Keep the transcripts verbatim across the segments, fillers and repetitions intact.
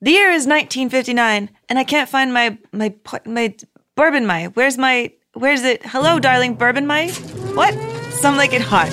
The year is nineteen fifty-nine, and I can't find my, my, my bourbon mai. Where's my, where's it? Hello, darling, bourbon mai? What? Some Like It Hot.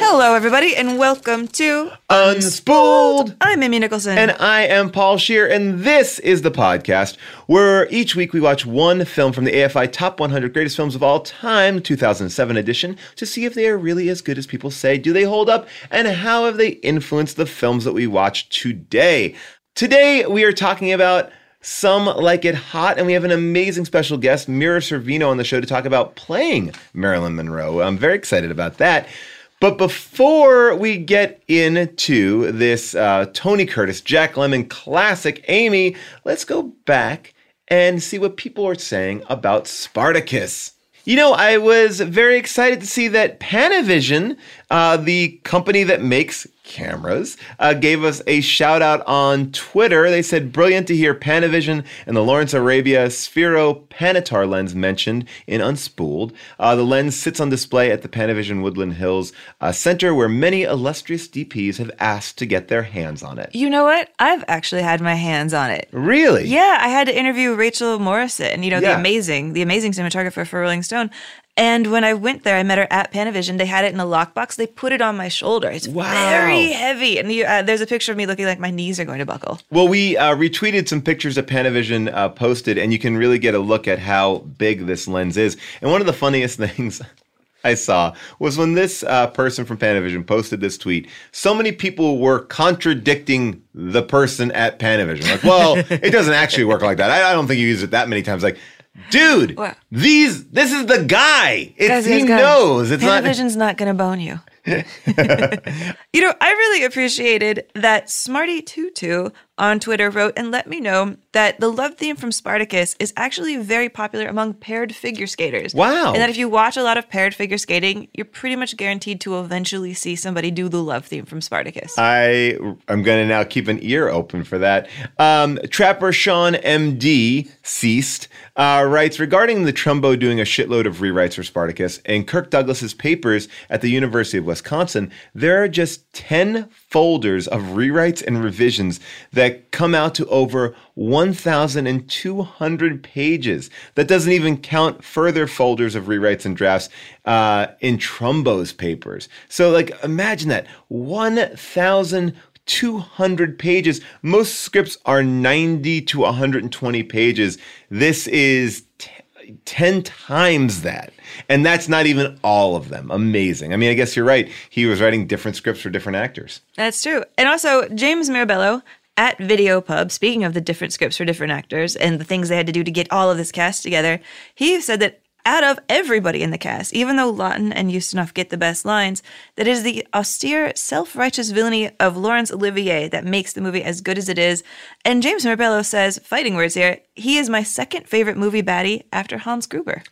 Hello, everybody, and welcome to Unspooled. Unspooled. I'm Amy Nicholson. And I am Paul Scheer, and this is the podcast where each week we watch one film from the A F I Top one hundred Greatest Films of All Time, two thousand seven edition, to see if they are really as good as people say. Do they hold up? And how have they influenced the films that we watch today? Today, we are talking about Some Like It Hot, and we have an amazing special guest, Mira Sorvino, on the show to talk about playing Marilyn Monroe. I'm very excited about that. But before we get into this uh, Tony Curtis, Jack Lemmon classic, Amy, let's go back and see what people are saying about Spartacus. You know, I was very excited to see that Panavision, uh, the company that makes cameras, uh, gave us a shout out on Twitter. They said, brilliant to hear Panavision and the Lawrence of Arabia Sphero Panatar lens mentioned in Unspooled. Uh, the lens sits on display at the Panavision Woodland Hills uh, Center, where many illustrious D Ps have asked to get their hands on it. You know what? I've actually had my hands on it. Really? Yeah, I had to interview Rachel Morrison, you know, yeah. the amazing, the amazing cinematographer for Rolling Stone. And when I went there, I met her at Panavision. They had it in a lockbox. They put it on my shoulder. It's wow. very heavy. And the, uh, there's a picture of me looking like my knees are going to buckle. Well, we uh, retweeted some pictures that Panavision uh, posted, and you can really get a look at how big this lens is. And one of the funniest things I saw was when this uh, person from Panavision posted this tweet, so many people were contradicting the person at Panavision. Like, well, it doesn't actually work like that. I, I don't think you use it that many times. Like, dude, wow. these this is the guy. It's, guys, guys, he guys. knows. It's Panavision's not, not going to bone you. You know, I really appreciated that Smarty twenty-two on Twitter wrote and let me know that the love theme from Spartacus is actually very popular among paired figure skaters. Wow. And that if you watch a lot of paired figure skating, you're pretty much guaranteed to eventually see somebody do the love theme from Spartacus. I am going to now keep an ear open for that. Um, Trapper Sean M D, ceased, uh, writes, regarding the Trumbo doing a shitload of rewrites for Spartacus and Kirk Douglas's papers at the University of Wisconsin, there are just ten folders of rewrites and revisions that come out to over one thousand two hundred pages. That doesn't even count further folders of rewrites and drafts uh, in Trumbo's papers. So, like, imagine that. one thousand two hundred pages. Most scripts are ninety to one hundred twenty pages. This is ten times that. And that's not even all of them. Amazing. I mean, I guess you're right. He was writing different scripts for different actors. That's true. And also, James Mirabello at Videopub, speaking of the different scripts for different actors and the things they had to do to get all of this cast together, he said that out of everybody in the cast, even though Lawton and Ustinov get the best lines, that is the austere, self-righteous villainy of Laurence Olivier that makes the movie as good as it is. And James Mirabello says, fighting words here, he is my second favorite movie baddie after Hans Gruber.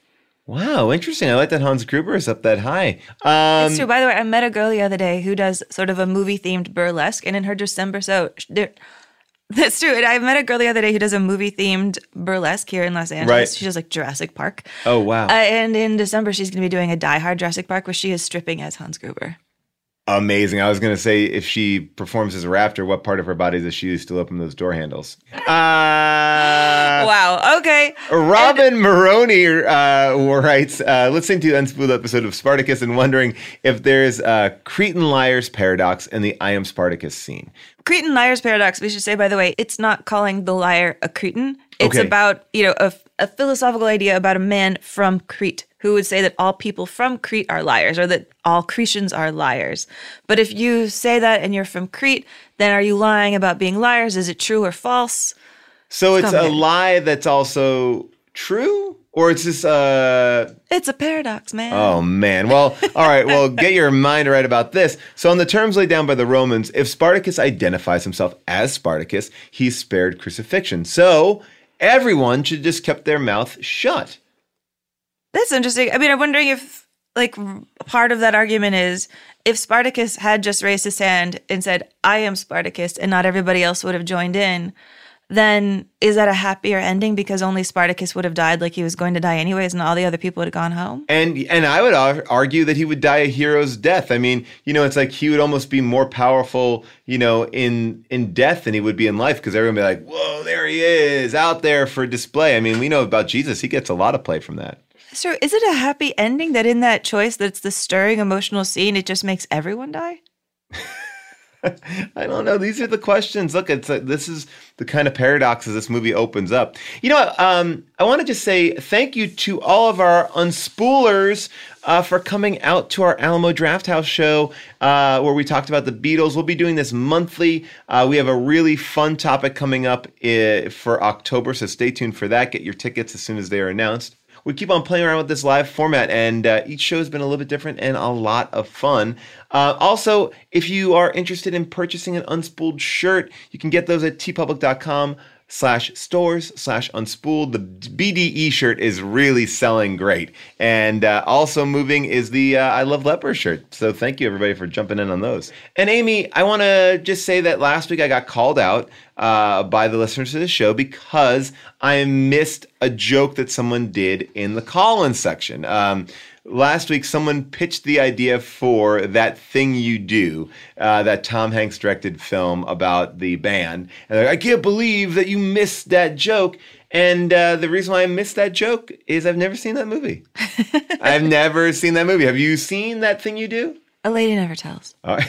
Wow, interesting. I like that Hans Gruber is up that high. Um, it's true. By the way, I met a girl the other day who does sort of a movie-themed burlesque, and in her December show, that's true. And I met a girl the other day who does a movie-themed burlesque here in Los Angeles. Right. She does, like, Jurassic Park. Oh, wow. Uh, and in December, she's going to be doing a Die Hard Jurassic Park where she is stripping as Hans Gruber. Amazing. I was going to say, if she performs as a raptor, what part of her body does she use to open those door handles? Uh, wow. Okay. Robin and- Maroney uh, writes, uh, listening to the Unspooled episode of Spartacus and wondering if there's a Cretan liar's paradox in the I Am Spartacus scene. Cretan liar's paradox, we should say, by the way, it's not calling the liar a Cretan. It's okay. about, you know, a, a philosophical idea about a man from Crete who would say that all people from Crete are liars, or that all Cretians are liars. But if you say that and you're from Crete, then are you lying about being liars? Is it true or false? So it's, it's a lie that's also true? Or it's just uh... It's a paradox, man. Oh, man. Well, all right. Well, get your mind right about this. So on the terms laid down by the Romans, if Spartacus identifies himself as Spartacus, he's spared crucifixion. So everyone should just kept their mouth shut. That's interesting. I mean, I'm wondering if, like, part of that argument is if Spartacus had just raised his hand and said, I am Spartacus, and not everybody else would have joined in, then is that a happier ending because only Spartacus would have died like he was going to die anyways and all the other people would have gone home? And and I would argue that he would die a hero's death. I mean, you know, it's like he would almost be more powerful, you know, in, in death than he would be in life because everyone would be like, whoa, there he is, out there for display. I mean, we know about Jesus. He gets a lot of play from that. So is it a happy ending that in that choice that's the stirring emotional scene, it just makes everyone die? I don't know. These are the questions. Look, it's a, this is the kind of paradoxes this movie opens up. You know, um, I want to just say thank you to all of our unspoolers uh, for coming out to our Alamo Drafthouse show uh, where we talked about the Beatles. We'll be doing this monthly. Uh, we have a really fun topic coming up uh, for October, so stay tuned for that. Get your tickets as soon as they are announced. We keep on playing around with this live format, and uh, each show has been a little bit different and a lot of fun. Uh, also, if you are interested in purchasing an Unspooled shirt, you can get those at tpublic.com slash stores slash unspooled. The B D E shirt is really selling great. And uh, also moving is the uh, I Love Leper shirt. So thank you, everybody, for jumping in on those. And Amy, I want to just say that last week I got called out uh, by the listeners to the show because I missed a joke that someone did in the call-in section. Um, last week, someone pitched the idea for That Thing You Do, uh, that Tom Hanks directed film about the band. And they're like, I can't believe that you missed that joke. And uh, the reason why I missed that joke is I've never seen that movie. I've never seen that movie. Have you seen That Thing You Do? A Lady Never Tells. All right.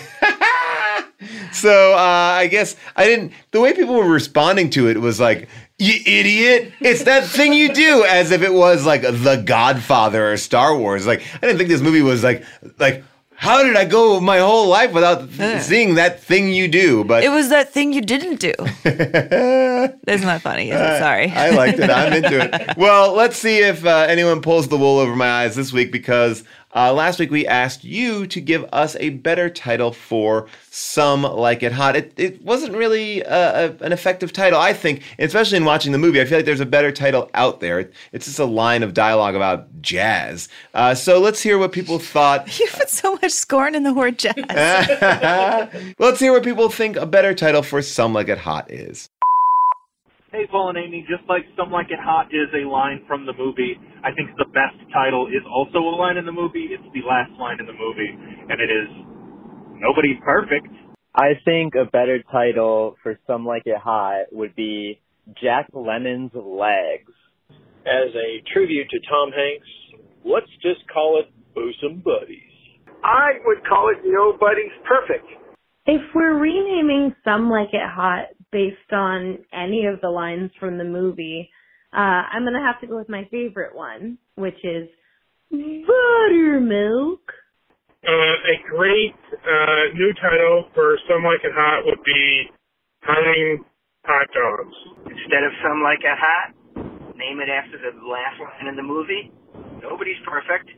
So uh, I guess I didn't, the way people were responding to it was like, you idiot, it's That Thing You Do, as if it was like The Godfather or Star Wars. Like, I didn't think this movie was like, like, how did I go my whole life without th- seeing That Thing You Do? But it was That Thing You Didn't Do. That's not funny, is it? Sorry. I liked it. I'm into it. Well, let's see if uh, anyone pulls the wool over my eyes this week, because Uh, last week, we asked you to give us a better title for Some Like It Hot. It, it wasn't really uh, a, an effective title, I think, especially in watching the movie. I feel like there's a better title out there. It, it's just a line of dialogue about jazz. Uh, so let's hear what people thought. You put so much scorn in the word jazz. Let's hear what people think a better title for Some Like It Hot is. Hey, Paul and Amy, just like Some Like It Hot is a line from the movie, I think the best title is also a line in the movie. It's the last line in the movie, and it is, nobody's perfect. I think a better title for Some Like It Hot would be Jack Lemmon's Legs. As a tribute to Tom Hanks, let's just call it Bosom Buddies. I would call it Nobody's Perfect. If we're renaming Some Like It Hot based on any of the lines from the movie, uh, I'm going to have to go with my favorite one, which is Buttermilk. Uh, a great uh, new title for Some Like It Hot would be Hunting Hot Dogs. Instead of Some Like It Hot, name it after the last line in the movie, Nobody's perfect.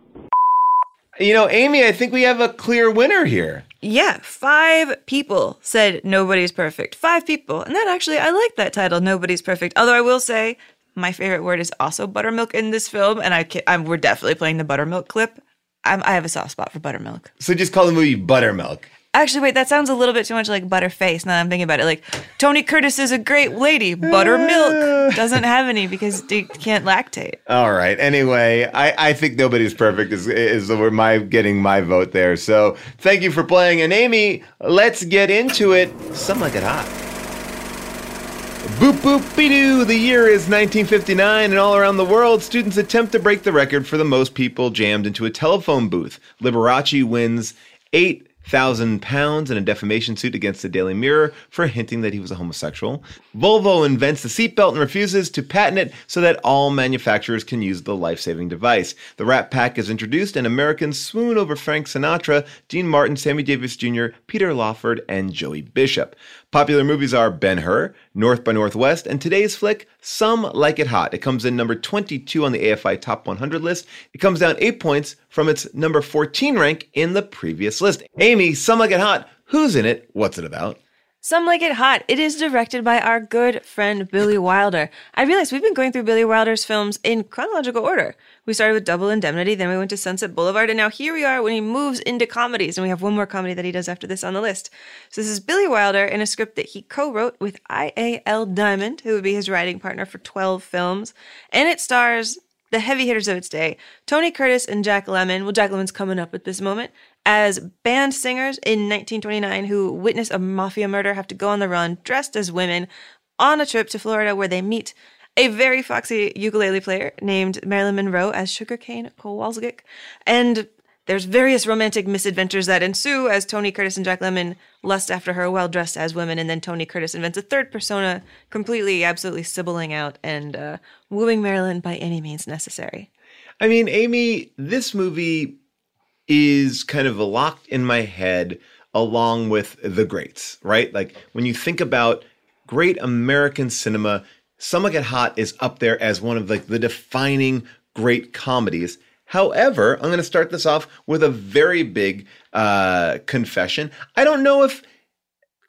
You know, Amy, I think we have a clear winner here. Yeah, five people said nobody's perfect. Five people. And that actually, I like that title, Nobody's Perfect. Although I will say my favorite word is also buttermilk in this film. And I can, I'm, we're definitely playing the buttermilk clip. I'm, I have a soft spot for buttermilk. So just call the movie Buttermilk. Actually, wait, that sounds a little bit too much like Butterface now that I'm thinking about it. Like, Tony Curtis is a great lady. Buttermilk doesn't have any because they can't lactate. All right. Anyway, I, I think nobody's perfect is, is the word, my getting my vote there. So thank you for playing. And Amy, let's get into it. Some Like It Hot. Boop, boop, be-doo. The year is nineteen fifty-nine, and all around the world, students attempt to break the record for the most people jammed into a telephone booth. Liberace wins eight thousand pounds in a defamation suit against the Daily Mirror for hinting that he was a homosexual. Volvo invents the seatbelt and refuses to patent it so that all manufacturers can use the life-saving device. The Rat Pack is introduced and Americans swoon over Frank Sinatra, Dean Martin, Sammy Davis Junior, Peter Lawford, and Joey Bishop. Popular movies are Ben-Hur, North by Northwest, and today's flick, Some Like It Hot. It comes in number twenty-two on the A F I Top one hundred list. It comes down eight points from its number fourteen rank in the previous list. Amy, Some Like It Hot. Who's in it? What's it about? Some Like It Hot. It is directed by our good friend Billy Wilder. I realize we've been going through Billy Wilder's films in chronological order. We started with Double Indemnity, then we went to Sunset Boulevard, and now here we are when he moves into comedies, and we have one more comedy that he does after this on the list. So this is Billy Wilder in a script that he co-wrote with I A L Diamond, who would be his writing partner for twelve films, and it stars the heavy hitters of its day, Tony Curtis and Jack Lemmon. Well, Jack Lemmon's coming up at this moment, as band singers in nineteen twenty-nine who witness a mafia murder, have to go on the run, dressed as women, on a trip to Florida where they meet a very foxy ukulele player named Marilyn Monroe as Sugarcane Kowalczyk. And there's various romantic misadventures that ensue as Tony Curtis and Jack Lemmon lust after her while dressed as women, and then Tony Curtis invents a third persona, completely, absolutely sibling out and uh, wooing Marilyn by any means necessary. I mean, Amy, this movie is kind of locked in my head along with the greats, right? Like when you think about great American cinema, Some Like It Hot is up there as one of like the defining great comedies. However, I'm going to start this off with a very big uh, confession. I don't know if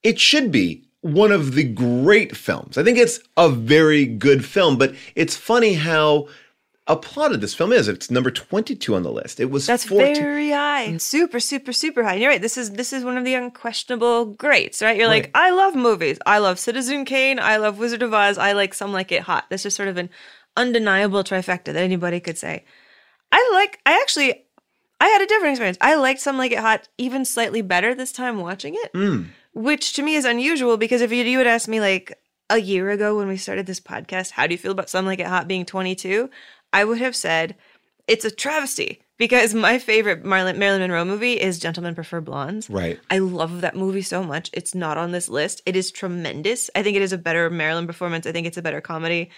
it should be one of the great films. I think it's a very good film, but it's funny how applauded this film is. It's number twenty-two on the list. It was That's fourteen- very high. Super, super, super high. And you're right. This is this is one of the unquestionable greats, right? You're right. Like, I love movies. I love Citizen Kane. I love Wizard of Oz. I like Some Like It Hot. That's just sort of an undeniable trifecta that anybody could say. I like, I actually, I had a different experience. I liked Some Like It Hot even slightly better this time watching it, mm. which to me is unusual because if you, you would ask me like a year ago when we started this podcast, how do you feel about Some Like It Hot being twenty-two? I would have said it's a travesty because my favorite Marilyn, Marilyn Monroe movie is Gentlemen Prefer Blondes. Right. I love that movie so much. It's not on this list. It is tremendous. I think it is a better Marilyn performance. I think it's a better comedy.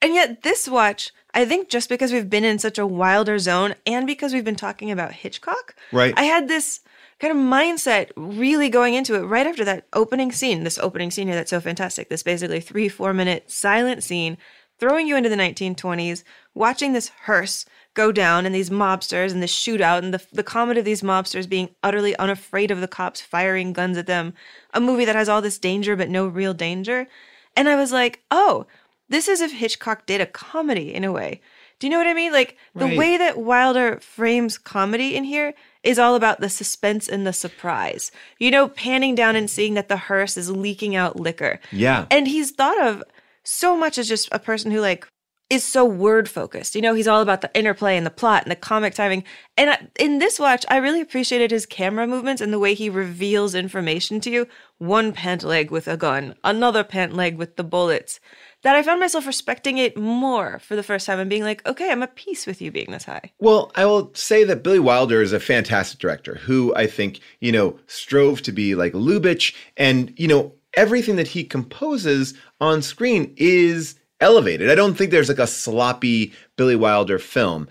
And yet this watch, I think just because we've been in such a Wilder zone and because we've been talking about Hitchcock, right. I had this kind of mindset really going into it right after that opening scene, this opening scene here that's so fantastic, this basically three, four-minute silent scene, throwing you into the nineteen twenties, watching this hearse go down and these mobsters and the shootout and the, the comedy of these mobsters being utterly unafraid of the cops firing guns at them, a movie that has all this danger but no real danger. And I was like, oh, this is if Hitchcock did a comedy in a way. Do you know what I mean? Like the right. way that Wilder frames comedy in here is all about the suspense and the surprise. You know, panning down and seeing that the hearse is leaking out liquor. Yeah. And he's thought of so much as just a person who like is so word focused. You know, he's all about the interplay and the plot and the comic timing. And I, in this watch, I really appreciated his camera movements and the way he reveals information to you. One pant leg with a gun, another pant leg with the bullets. That I found myself respecting it more for the first time and being like, okay, I'm at peace with you being this high. Well, I will say that Billy Wilder is a fantastic director who I think, you know, strove to be like Lubitsch. And, you know, everything that he composes on screen is elevated. I don't think there's like a sloppy Billy Wilder film.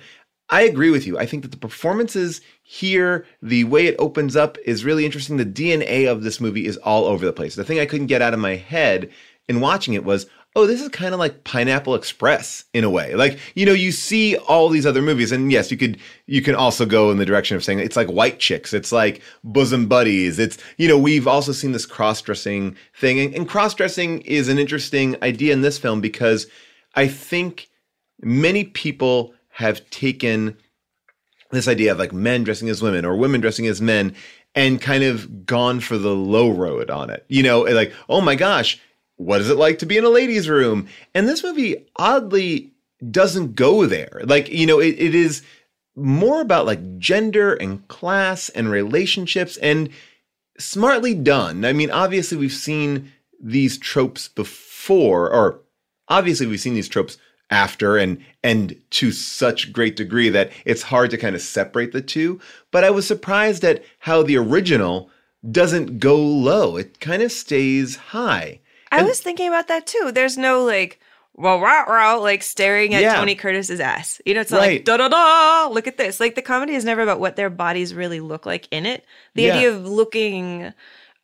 I agree with you. I think that the performances here, the way it opens up is really interesting. The D N A of this movie is all over the place. The thing I couldn't get out of my head in watching it was, oh, this is kind of like Pineapple Express in a way. Like, you know, you see all these other movies, and yes, you could, you can also go in the direction of saying it's like White Chicks, it's like Bosom Buddies. It's, you know, we've also seen this cross-dressing thing, and, and cross-dressing is an interesting idea in this film because I think many people have taken this idea of like men dressing as women or women dressing as men and kind of gone for the low road on it. You know, like, oh my gosh, what is it like to be in a ladies' room? And this movie oddly doesn't go there. Like, you know, it, it is more about like gender and class and relationships, and smartly done. I mean, obviously we've seen these tropes before, or obviously we've seen these tropes after, and and to such great degree that it's hard to kind of separate the two. But I was surprised at how the original doesn't go low. It kind of stays high. I and, was thinking about that too. There's no like, well, rah, rah, like staring at yeah. Tony Curtis's ass. You know, it's not right. like, da-da-da, look at this. Like the comedy is never about what their bodies really look like in it. The yeah. idea of looking...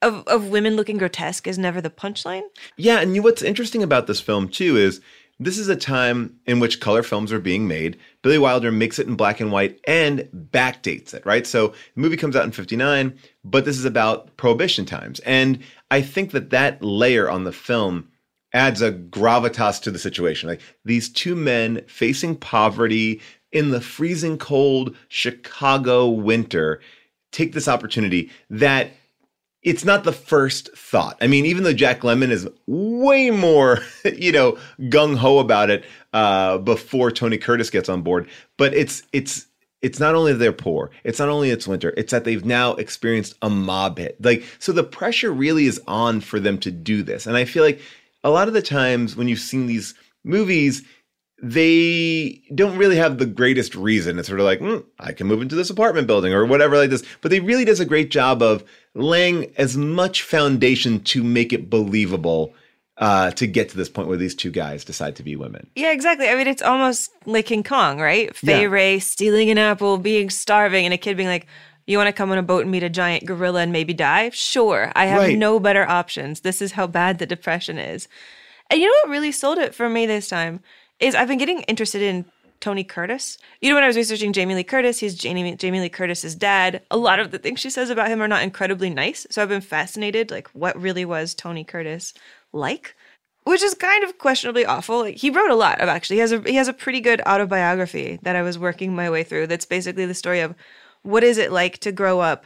Of, of women looking grotesque is never the punchline. Yeah, and you, what's interesting about this film, too, is this is a time in which color films are being made. Billy Wilder makes it in black and white and backdates it, right? So the movie comes out in fifty-nine, but this is about Prohibition times. And I think that that layer on the film adds a gravitas to the situation. Like these two men facing poverty in the freezing cold Chicago winter take this opportunity that... It's not the first thought. I mean, even though Jack Lemmon is way more, you know, gung-ho about it uh, before Tony Curtis gets on board, but it's it's it's not only they're poor, it's not only it's winter, it's that they've now experienced a mob hit. Like, so the pressure really is on for them to do this. And I feel like a lot of the times when you've seen these movies, they don't really have the greatest reason. It's sort of like, mm, I can move into this apartment building or whatever like this. But they really does a great job of laying as much foundation to make it believable uh, to get to this point where these two guys decide to be women. Yeah, exactly. I mean, it's almost like King Kong, right? Fay yeah. Wray stealing an apple, being starving, and a kid being like, you want to come on a boat and meet a giant gorilla and maybe die? Sure. I have right. no better options. This is how bad the depression is. And you know what really sold it for me this time? Is I've been getting interested in Tony Curtis. You know, when I was researching Jamie Lee Curtis, he's Jamie, Jamie Lee Curtis's dad. A lot of the things she says about him are not incredibly nice. So I've been fascinated, like, what really was Tony Curtis like? Which is kind of questionably awful. He wrote a lot of, actually. He has a, he has a pretty good autobiography that I was working my way through that's basically the story of what is it like to grow up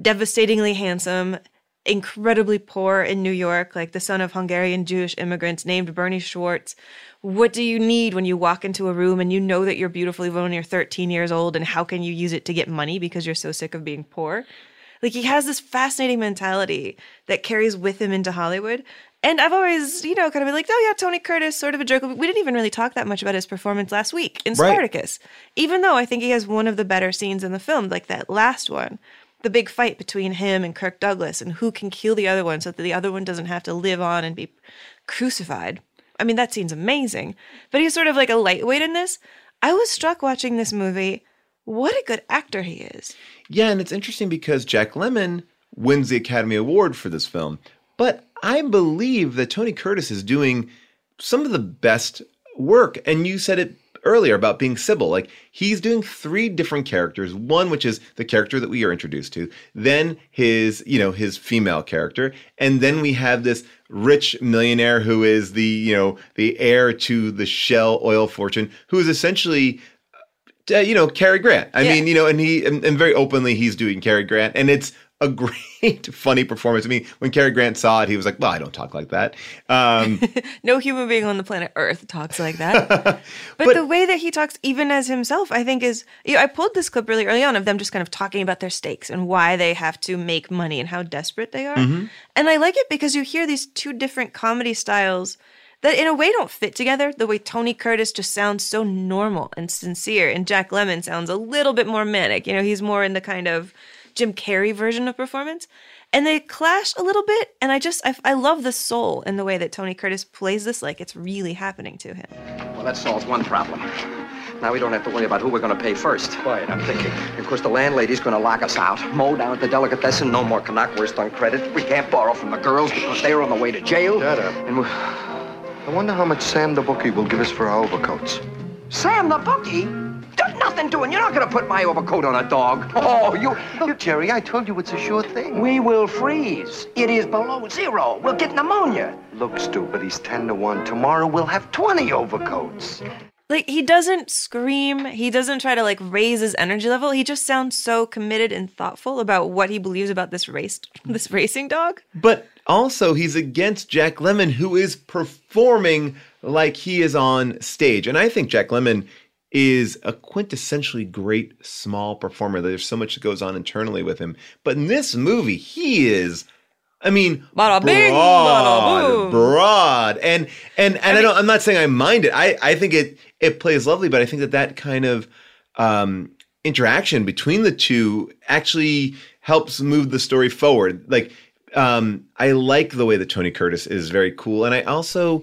devastatingly handsome, incredibly poor in New York, like the son of Hungarian Jewish immigrants named Bernie Schwartz. What do you need when you walk into a room and you know that you're beautiful even when you're thirteen years old, and how can you use it to get money because you're so sick of being poor? Like, he has this fascinating mentality that carries with him into Hollywood. And I've always, you know, kind of been like, oh yeah, Tony Curtis, sort of a jerk. We didn't even really talk that much about his performance last week in Spartacus. Right. Even though I think he has one of the better scenes in the film, like that last one. The big fight between him and Kirk Douglas and who can kill the other one so that the other one doesn't have to live on and be crucified. I mean, that scene's amazing. But he's sort of like a lightweight in this. I was struck watching this movie. What a good actor he is. Yeah, and it's interesting because Jack Lemmon wins the Academy Award for this film. But I believe that Tony Curtis is doing some of the best work. And you said it earlier about being Sybil. Like, he's doing three different characters, one which is the character that we are introduced to, then his, you know, his female character, and then we have this rich millionaire who is the, you know, the heir to the Shell oil fortune, who is essentially, uh, you know, Cary Grant. I yeah. mean, you know, and he, and, and very openly he's doing Cary Grant, and it's a great, funny performance. I mean, when Cary Grant saw it, he was like, well, I don't talk like that. Um, no human being on the planet Earth talks like that. but, but the way that he talks, even as himself, I think is, you know, I pulled this clip really early on of them just kind of talking about their stakes and why they have to make money and how desperate they are. Mm-hmm. And I like it because you hear these two different comedy styles that in a way don't fit together. The way Tony Curtis just sounds so normal and sincere, and Jack Lemmon sounds a little bit more manic. You know, he's more in the kind of Jim Carrey version of performance, and they clash a little bit, and I just I, I love the soul in the way that Tony Curtis plays this like it's really happening to him. Well, that solves one problem. Now we don't have to worry about who we're going to pay first. Quiet, I'm thinking. Of course, the landlady's going to lock us out. Mo down at the delicatessen, no more Knockwurst on credit. We can't borrow from the girls because they're on the way to jail. Shut up. And we... I wonder how much Sam the Bookie will give us for our overcoats. Sam the Bookie? There's nothing doing. You're not going to put my overcoat on a dog. Oh, you... Look, Jerry, I told you it's a sure thing. We will freeze. It is below zero. We'll get pneumonia. Look, stupid, he's ten to one. Tomorrow we'll have twenty overcoats. Like, he doesn't scream. He doesn't try to, like, raise his energy level. He just sounds so committed and thoughtful about what he believes about this race, this racing dog. But also, he's against Jack Lemmon, who is performing like he is on stage. And I think Jack Lemmon is a quintessentially great small performer. There's so much that goes on internally with him. But in this movie, he is... I mean, bada bing, broad, bada broad, and and, and I, mean, I don't. I'm not saying I mind it. I, I think it it plays lovely, but I think that that kind of um, interaction between the two actually helps move the story forward. Like, um, I like the way that Tony Curtis is very cool, and I also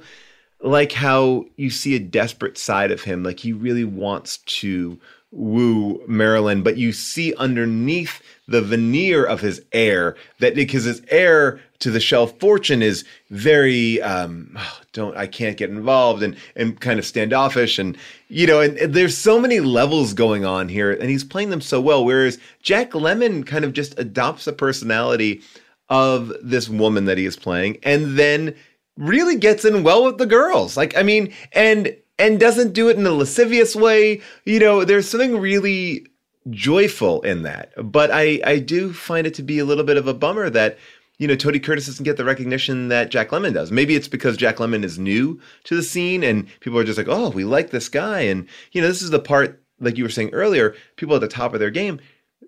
like how you see a desperate side of him. Like, he really wants to woo Marilyn, but you see underneath the veneer of his heir, that because his heir to the Shell fortune is very um, don't I can't get involved and and kind of standoffish, and you know, and, and there's so many levels going on here, and he's playing them so well. Whereas Jack Lemmon kind of just adopts the personality of this woman that he is playing, and then really gets in well with the girls. Like I mean, and and doesn't do it in a lascivious way. You know, there's something really joyful in that, but I, I do find it to be a little bit of a bummer that, you know, Tony Curtis doesn't get the recognition that Jack Lemmon does. Maybe it's because Jack Lemmon is new to the scene and people are just like, oh, we like this guy. And, you know, this is the part, like you were saying earlier, people at the top of their game,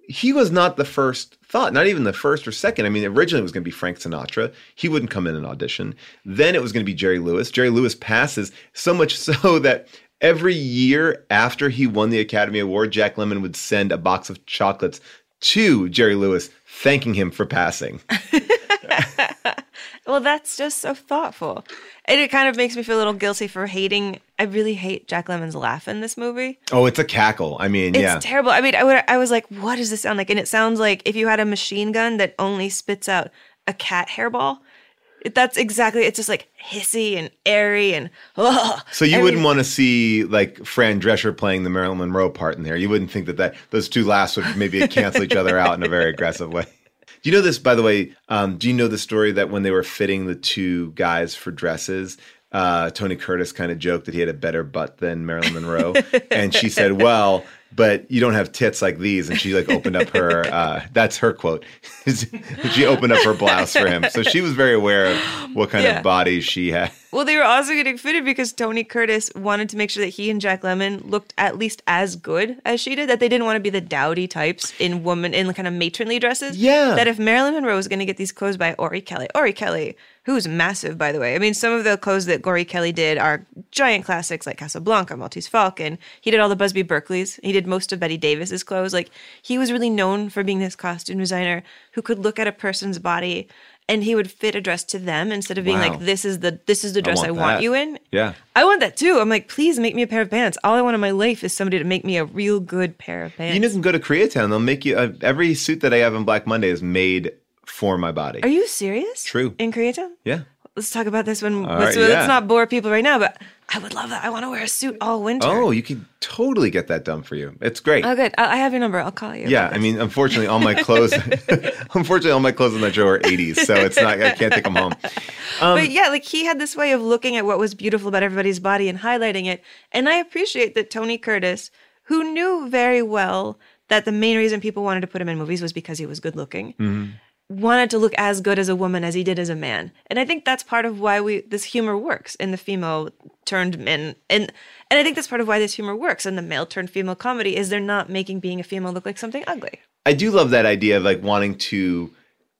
he was not the first thought, not even the first or second. I mean, originally it was going to be Frank Sinatra. He wouldn't come in an audition. Then it was going to be Jerry Lewis. Jerry Lewis passes, so much so that every year after he won the Academy Award, Jack Lemmon would send a box of chocolates to Jerry Lewis, thanking him for passing. Well, that's just so thoughtful. And it kind of makes me feel a little guilty for hating. I really hate Jack Lemmon's laugh in this movie. Oh, it's a cackle. I mean, it's yeah. It's terrible. I mean, I, would, I was like, what does this sound like? And it sounds like if you had a machine gun that only spits out a cat hairball. That's exactly, it's just like hissy and airy and ugh. So you I wouldn't mean, want to see like Fran Drescher playing the Marilyn Monroe part in there. You wouldn't think that, that those two laughs would maybe cancel each other out in a very aggressive way. Do you know this, by the way, um, do you know the story that when they were fitting the two guys for dresses, uh, Tony Curtis kind of joked that he had a better butt than Marilyn Monroe? And she said, well, but you don't have tits like these. And she like opened up her, uh, that's her quote. She opened up her blouse for him. So she was very aware of what kind yeah. of body she had. Well, they were also getting fitted because Tony Curtis wanted to make sure that he and Jack Lemmon looked at least as good as she did, that they didn't want to be the dowdy types in woman, in kind of matronly dresses. Yeah. That if Marilyn Monroe was going to get these clothes by Orry Kelly, Orry Kelly, who's massive, by the way. I mean, some of the clothes that Orry Kelly did are giant classics like Casablanca, Maltese Falcon. He did all the Busby Berkeley's. He did most of Betty Davis's clothes. Like, he was really known for being this costume designer who could look at a person's body and he would fit a dress to them instead of being wow. like, this is the this is the dress I want, I want you in. Yeah. I want that too. I'm like, please make me a pair of pants. All I want in my life is somebody to make me a real good pair of pants. You can go to Koreatown. They'll make you, uh, every suit that I have on Black Monday is made for my body. Are you serious? True. In Koreatown? Yeah. Let's talk about this one. Right, so yeah. Let's not bore people right now, but I would love that. I want to wear a suit all winter. Oh, you could totally get that done for you. It's great. Oh, good. I have your number. I'll call you. Yeah, I mean, unfortunately, all my clothes, unfortunately, all my clothes in that drawer are eighties, so it's not. I can't take them home. Um, but yeah, like he had this way of looking at what was beautiful about everybody's body and highlighting it, and I appreciate that Tony Curtis, who knew very well that the main reason people wanted to put him in movies was because he was good looking. Mm-hmm. Wanted to look as good as a woman as he did as a man. And I think that's part of why we this humor works in the female turned men. And and I think that's part of why this humor works in the male turned female comedy is they're not making being a female look like something ugly. I do love that idea of like wanting to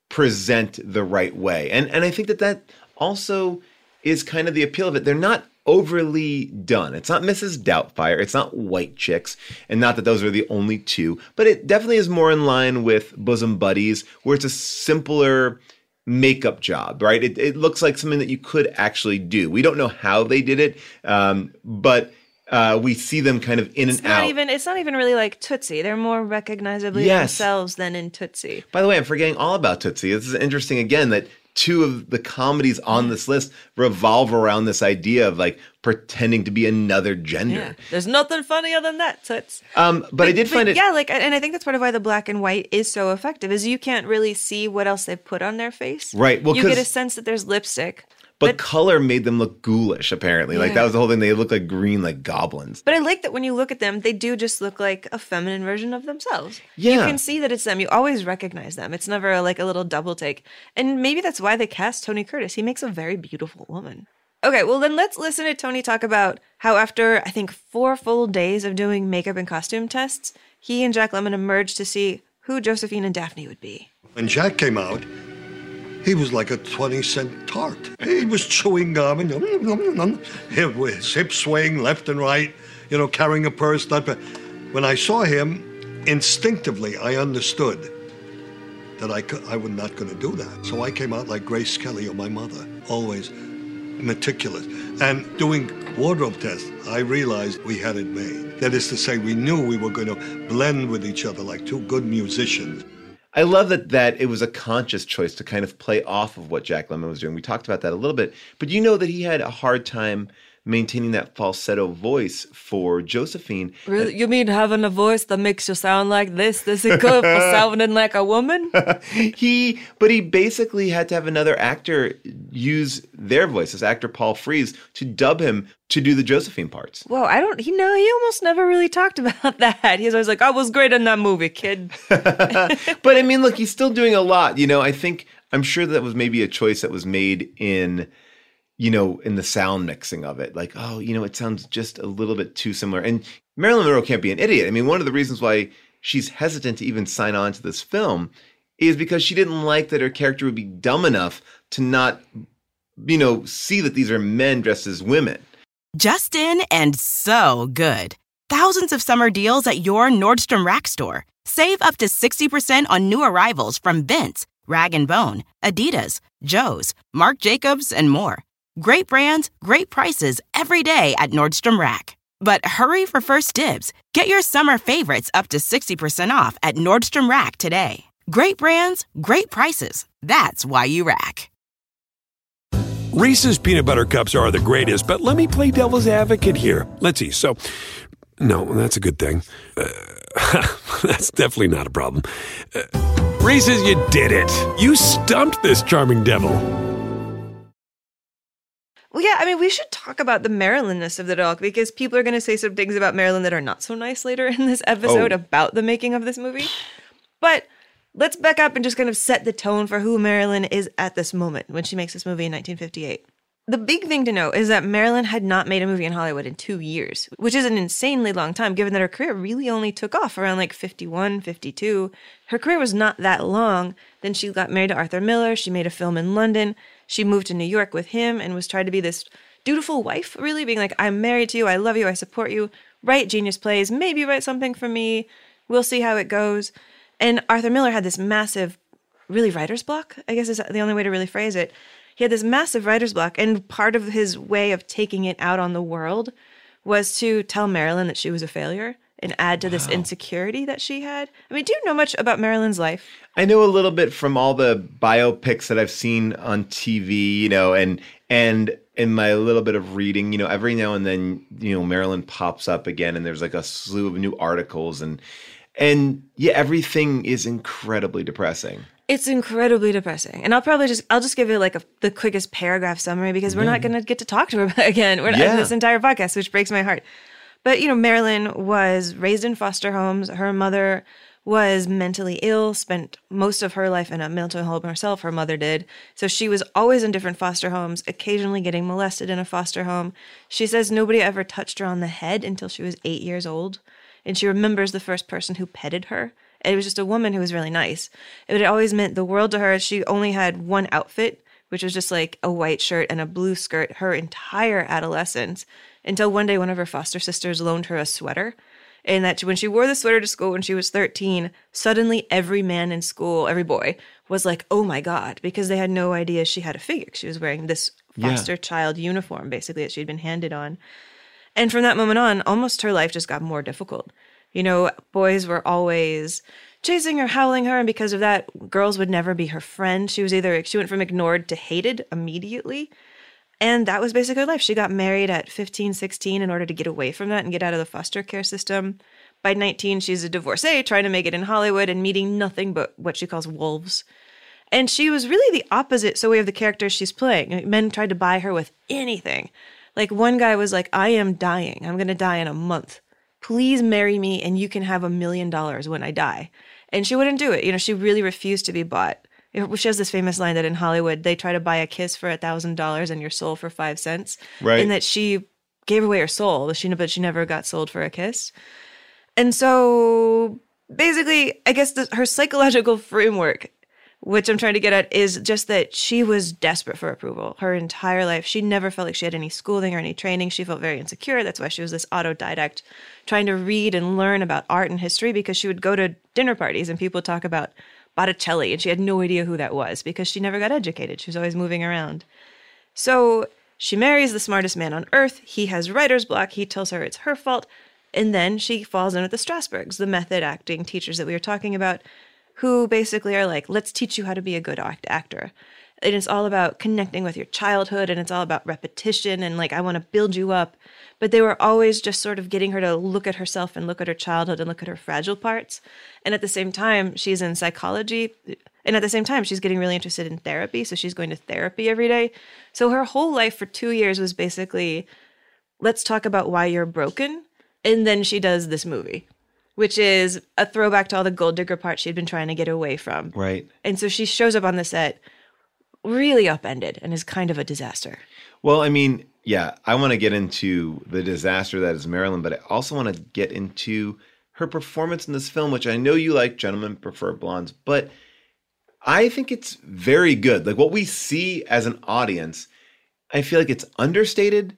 present the right way. And and I think that that also is kind of the appeal of it. They're not overly done. It's not Missus Doubtfire. It's not White Chicks. And not that those are the only two, but it definitely is more in line with Bosom Buddies, where it's a simpler makeup job, right? It, it looks like something that you could actually do. We don't know how they did it, um, but uh, we see them kind of in it's and not out. Even, it's not even really like Tootsie. They're more recognizably yes. themselves than in Tootsie. By the way, I'm forgetting all about Tootsie. This is interesting, again, that two of the comedies on this list revolve around this idea of like pretending to be another gender. Yeah. There's nothing funnier than that. So it's um, but, but I did but find it. Yeah, like, and I think that's part of why the black and white is so effective, is you can't really see what else they put on their face. Right. Well, you get a sense that there's lipstick. But, but color made them look ghoulish, apparently. Yeah. Like, that was the whole thing. They look like green, like goblins. But I like that when you look at them, they do just look like a feminine version of themselves. Yeah. You can see that it's them. You always recognize them. It's never like a little double take. And maybe that's why they cast Tony Curtis. He makes a very beautiful woman. Okay, well, then let's listen to Tony talk about how after, I think, four full days of doing makeup and costume tests, he and Jack Lemmon emerged to see who Josephine and Daphne would be. When Jack came out, he was like a twenty-cent tart. He was chewing gum and his hips swaying left and right, you know, carrying a purse. That, when I saw him, instinctively, I understood that I, could, I was not going to do that. So I came out like Grace Kelly or my mother, always meticulous. And doing wardrobe tests, I realized we had it made. That is to say, we knew we were going to blend with each other like two good musicians. I love that that it was a conscious choice to kind of play off of what Jack Lemmon was doing. We talked about that a little bit, but you know that he had a hard time maintaining that falsetto voice for Josephine. Really? You mean having a voice that makes you sound like this? This is good for sounding like a woman? he, but he basically had to have another actor use their voice, this actor Paul Frees, to dub him to do the Josephine parts. Well, I don't, he, no, he almost never really talked about that. He's always like, I was great in that movie, kid. But I mean, look, he's still doing a lot. You know, I think, I'm sure that was maybe a choice that was made in... you know, in the sound mixing of it. Like, oh, you know, it sounds just a little bit too similar. And Marilyn Monroe can't be an idiot. I mean, one of the reasons why she's hesitant to even sign on to this film is because she didn't like that her character would be dumb enough to not, you know, see that these are men dressed as women. Just in and so good. Thousands of summer deals at your Nordstrom Rack store. Save up to sixty percent on new arrivals from Vince, Rag and Bone, Adidas, Joe's, Marc Jacobs, and more. Great brands, great prices every day at Nordstrom Rack. But hurry for first dibs. Get your summer favorites up to sixty percent off at Nordstrom Rack today. Great brands, great prices. That's why you rack. Reese's Peanut Butter Cups are the greatest, but let me play devil's advocate here. Let's see. So, no, that's a good thing. Uh, that's definitely not a problem. Uh, Reese's, you did it. You stumped this charming devil. Well, yeah, I mean, we should talk about the Marylandness of the dog, because people are going to say some things about Maryland that are not so nice later in this episode oh. about the making of this movie. But let's back up and just kind of set the tone for who Marilyn is at this moment when she makes this movie in nineteen fifty-eight. The big thing to know is that Marilyn had not made a movie in Hollywood in two years, which is an insanely long time, given that her career really only took off around like fifty-one, fifty-two. Her career was not that long. Then she got married to Arthur Miller. She made a film in London. She moved to New York with him and was trying to be this dutiful wife, really, being like, I'm married to you, I love you, I support you, write genius plays, maybe write something for me, we'll see how it goes. And Arthur Miller had this massive, really, writer's block, I guess is the only way to really phrase it. He had this massive writer's block, and part of his way of taking it out on the world was to tell Marilyn that she was a failure and add to this wow. insecurity that she had. I mean, do you know much about Marilyn's life? I know a little bit from all the biopics that I've seen on T V, you know, and and in my little bit of reading, you know, every now and then, you know, Marilyn pops up again, and there's like a slew of new articles, and and yeah, everything is incredibly depressing. It's incredibly depressing. And I'll probably just, I'll just give you like a, the quickest paragraph summary, because we're mm. not going to get to talk to her again. We're not yeah. in this entire podcast, which breaks my heart. But, you know, Marilyn was raised in foster homes. Her mother was mentally ill, spent most of her life in a mental home herself, her mother did. So she was always in different foster homes, occasionally getting molested in a foster home. She says nobody ever touched her on the head until she was eight years old. And she remembers the first person who petted her. It was just a woman who was really nice. It always meant the world to her. She only had one outfit, which was just like a white shirt and a blue skirt her entire adolescence, until one day one of her foster sisters loaned her a sweater. And that when she wore the sweater to school when she was thirteen, suddenly every man in school, every boy, was like, oh my God, because they had no idea she had a figure. She was wearing this foster yeah. child uniform, basically, that she'd been handed on. And from that moment on, almost her life just got more difficult. You know, boys were always chasing her, howling her, and because of that, girls would never be her friend. She was either, she went from ignored to hated immediately, and that was basically her life. She got married at fifteen, sixteen in order to get away from that and get out of the foster care system. By nineteen, she's a divorcee trying to make it in Hollywood and meeting nothing but what she calls wolves. And she was really the opposite, so way of the characters she's playing. Men tried to buy her with anything. Like one guy was like, I am dying. I'm going to die in a month. Please marry me and you can have a million dollars when I die. And she wouldn't do it. You know, she really refused to be bought. She has this famous line that in Hollywood, they try to buy a kiss for a thousand dollars and your soul for five cents. Right. And that she gave away her soul, but she never got sold for a kiss. And so basically, I guess the, her psychological framework, which I'm trying to get at, is just that she was desperate for approval her entire life. She never felt like she had any schooling or any training. She felt very insecure. That's why she was this autodidact trying to read and learn about art and history, because she would go to dinner parties and people talk about Botticelli, and she had no idea who that was because she never got educated. She was always moving around. So she marries the smartest man on earth. He has writer's block. He tells her it's her fault. And then she falls in with the Strasbergs, the method acting teachers that we were talking about, who basically are like, let's teach you how to be a good act- actor. And it's all about connecting with your childhood, and it's all about repetition, and like, I want to build you up. But they were always just sort of getting her to look at herself and look at her childhood and look at her fragile parts. And at the same time, she's in psychology. And at the same time, she's getting really interested in therapy. So she's going to therapy every day. So her whole life for two years was basically, let's talk about why you're broken. And then she does this movie, which is a throwback to all the gold digger parts she'd been trying to get away from. Right. And so she shows up on the set really upended and is kind of a disaster. Well, I mean, yeah, I want to get into the disaster that is Marilyn, but I also want to get into her performance in this film, which I know you like, Gentlemen Prefer Blondes, but I think it's very good. Like what we see as an audience, I feel like it's understated.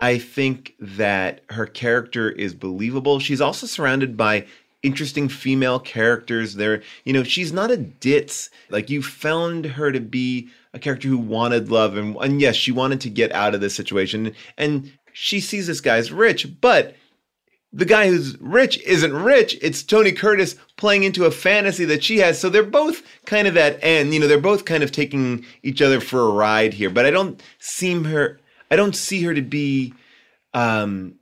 I think that her character is believable. She's also surrounded by interesting female characters there. You know, she's not a ditz. Like, you found her to be a character who wanted love. And, and yes, she wanted to get out of this situation. And she sees this guy's rich, but the guy who's rich isn't rich. It's Tony Curtis playing into a fantasy that she has. So they're both kind of at end. You know, they're both kind of taking each other for a ride here. But I don't seem her... I don't see her to be um,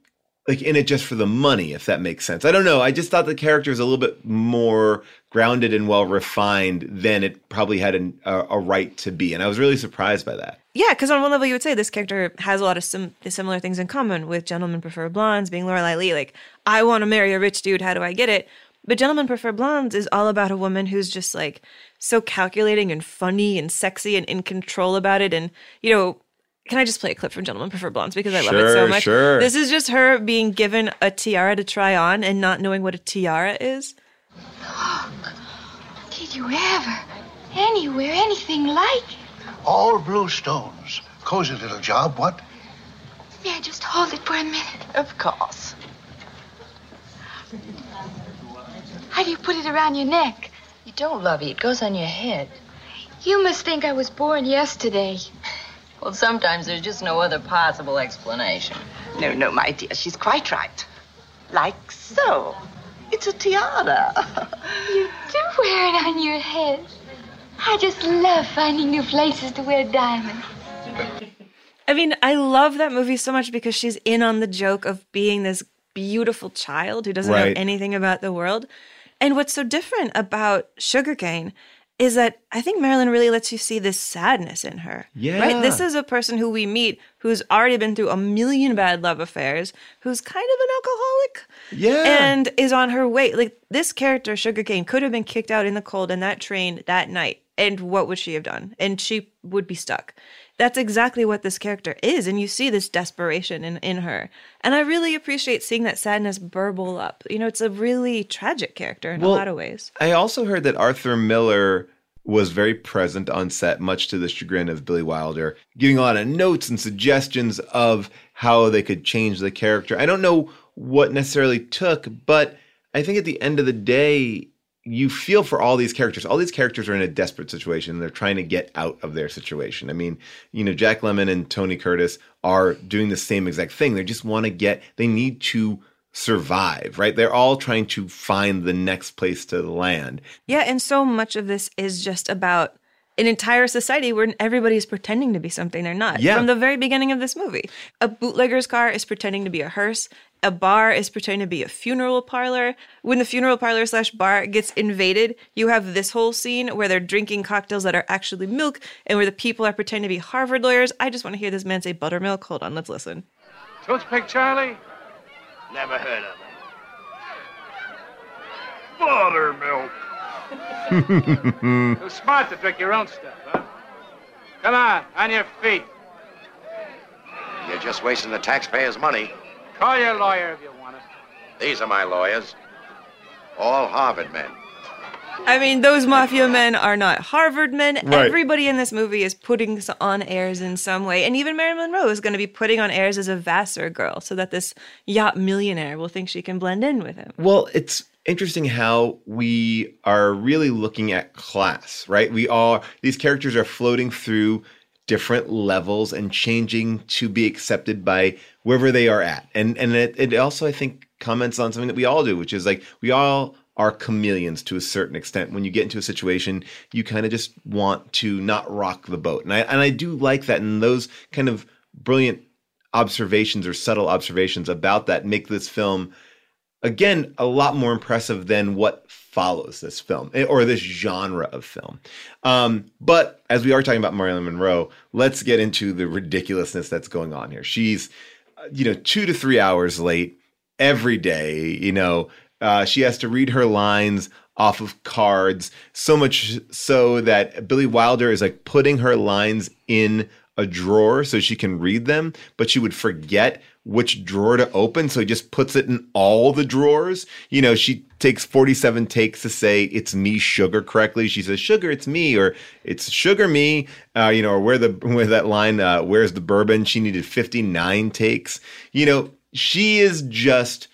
like in it just for the money, if that makes sense. I don't know. I just thought the character was a little bit more grounded and well-refined than it probably had an, a, a right to be. And I was really surprised by that. Yeah, because on one level you would say this character has a lot of sim- similar things in common with Gentlemen Prefer Blondes, being Lorelai Lee. Like, I want to marry a rich dude. How do I get it? But Gentlemen Prefer Blondes is all about a woman who's just like so calculating and funny and sexy and in control about it. And, you know... Can I just play a clip from Gentlemen Prefer Blondes because I love sure, it so much? Sure. This is just her being given a tiara to try on and not knowing what a tiara is. Look, did you ever, anywhere, anything like it? All blue stones. Cozy little job, what? May I just hold it for a minute? Of course. How do you put it around your neck? You don't, lovey. It goes on your head. You must think I was born yesterday. Well, sometimes there's just no other possible explanation. No, no, my dear, she's quite right. Like so. It's a tiara. You do wear it on your head. I just love finding new places to wear diamonds. I mean, I love that movie so much because she's in on the joke of being this beautiful child who doesn't right. know anything about the world. And what's so different about Sugarcane is that I think Marilyn really lets you see this sadness in her. Yeah. Right? This is a person who we meet who's already been through a million bad love affairs, who's kind of an alcoholic. Yeah. And is on her way. Like, this character, Sugarcane, could have been kicked out in the cold in that train that night. And what would she have done? And she would be stuck. That's exactly what this character is. And you see this desperation in, in her. And I really appreciate seeing that sadness burble up. You know, it's a really tragic character in well, a lot of ways. I also heard that Arthur Miller was very present on set, much to the chagrin of Billy Wilder, giving a lot of notes and suggestions of how they could change the character. I don't know what necessarily took, but I think at the end of the day, you feel for all these characters. All these characters are in a desperate situation. They're trying to get out of their situation. I mean, you know, Jack Lemmon and Tony Curtis are doing the same exact thing. They just want to get, they need to survive, right? They're all trying to find the next place to land. Yeah, and so much of this is just about an entire society where everybody's pretending to be something they're not. Yeah. From the very beginning of this movie. A bootlegger's car is pretending to be a hearse. A bar is pretending to be a funeral parlor. When the funeral parlor slash bar gets invaded, you have this whole scene where they're drinking cocktails that are actually milk and where the people are pretending to be Harvard lawyers. I just want to hear this man say buttermilk. Hold on, let's listen. Toothpick Charlie? Never heard of him. Buttermilk. Too smart to drink your own stuff, huh? Come on, on your feet. You're just wasting the taxpayers' money. Call your lawyer if you want it. These are my lawyers. All Harvard men. I mean, those mafia men are not Harvard men. Right. Everybody in this movie is putting on airs in some way. And even Marilyn Monroe is going to be putting on airs as a Vassar girl so that this yacht millionaire will think she can blend in with him. Well, it's interesting how we are really looking at class, right? We are, these characters are floating through different levels and changing to be accepted by wherever they are at. And and it, it also, I think, comments on something that we all do, which is like we all are chameleons to a certain extent. When you get into a situation, you kind of just want to not rock the boat. And I and I do like that. And those kind of brilliant observations or subtle observations about that make this film, again, a lot more impressive than what follows this film or this genre of film. Um, but as we are talking about Marilyn Monroe, let's get into the ridiculousness that's going on here. She's, you know, two to three hours late every day. You know, uh, she has to read her lines off of cards, so much so that Billy Wilder is like putting her lines in a drawer so she can read them, but she would forget which drawer to open, so he just puts it in all the drawers. You know, she takes forty-seven takes to say it's me sugar correctly. She says sugar, it's me, or it's sugar me. Uh, you know, or where the where that line, uh, where's the bourbon? She needed fifty-nine takes. You know, she is just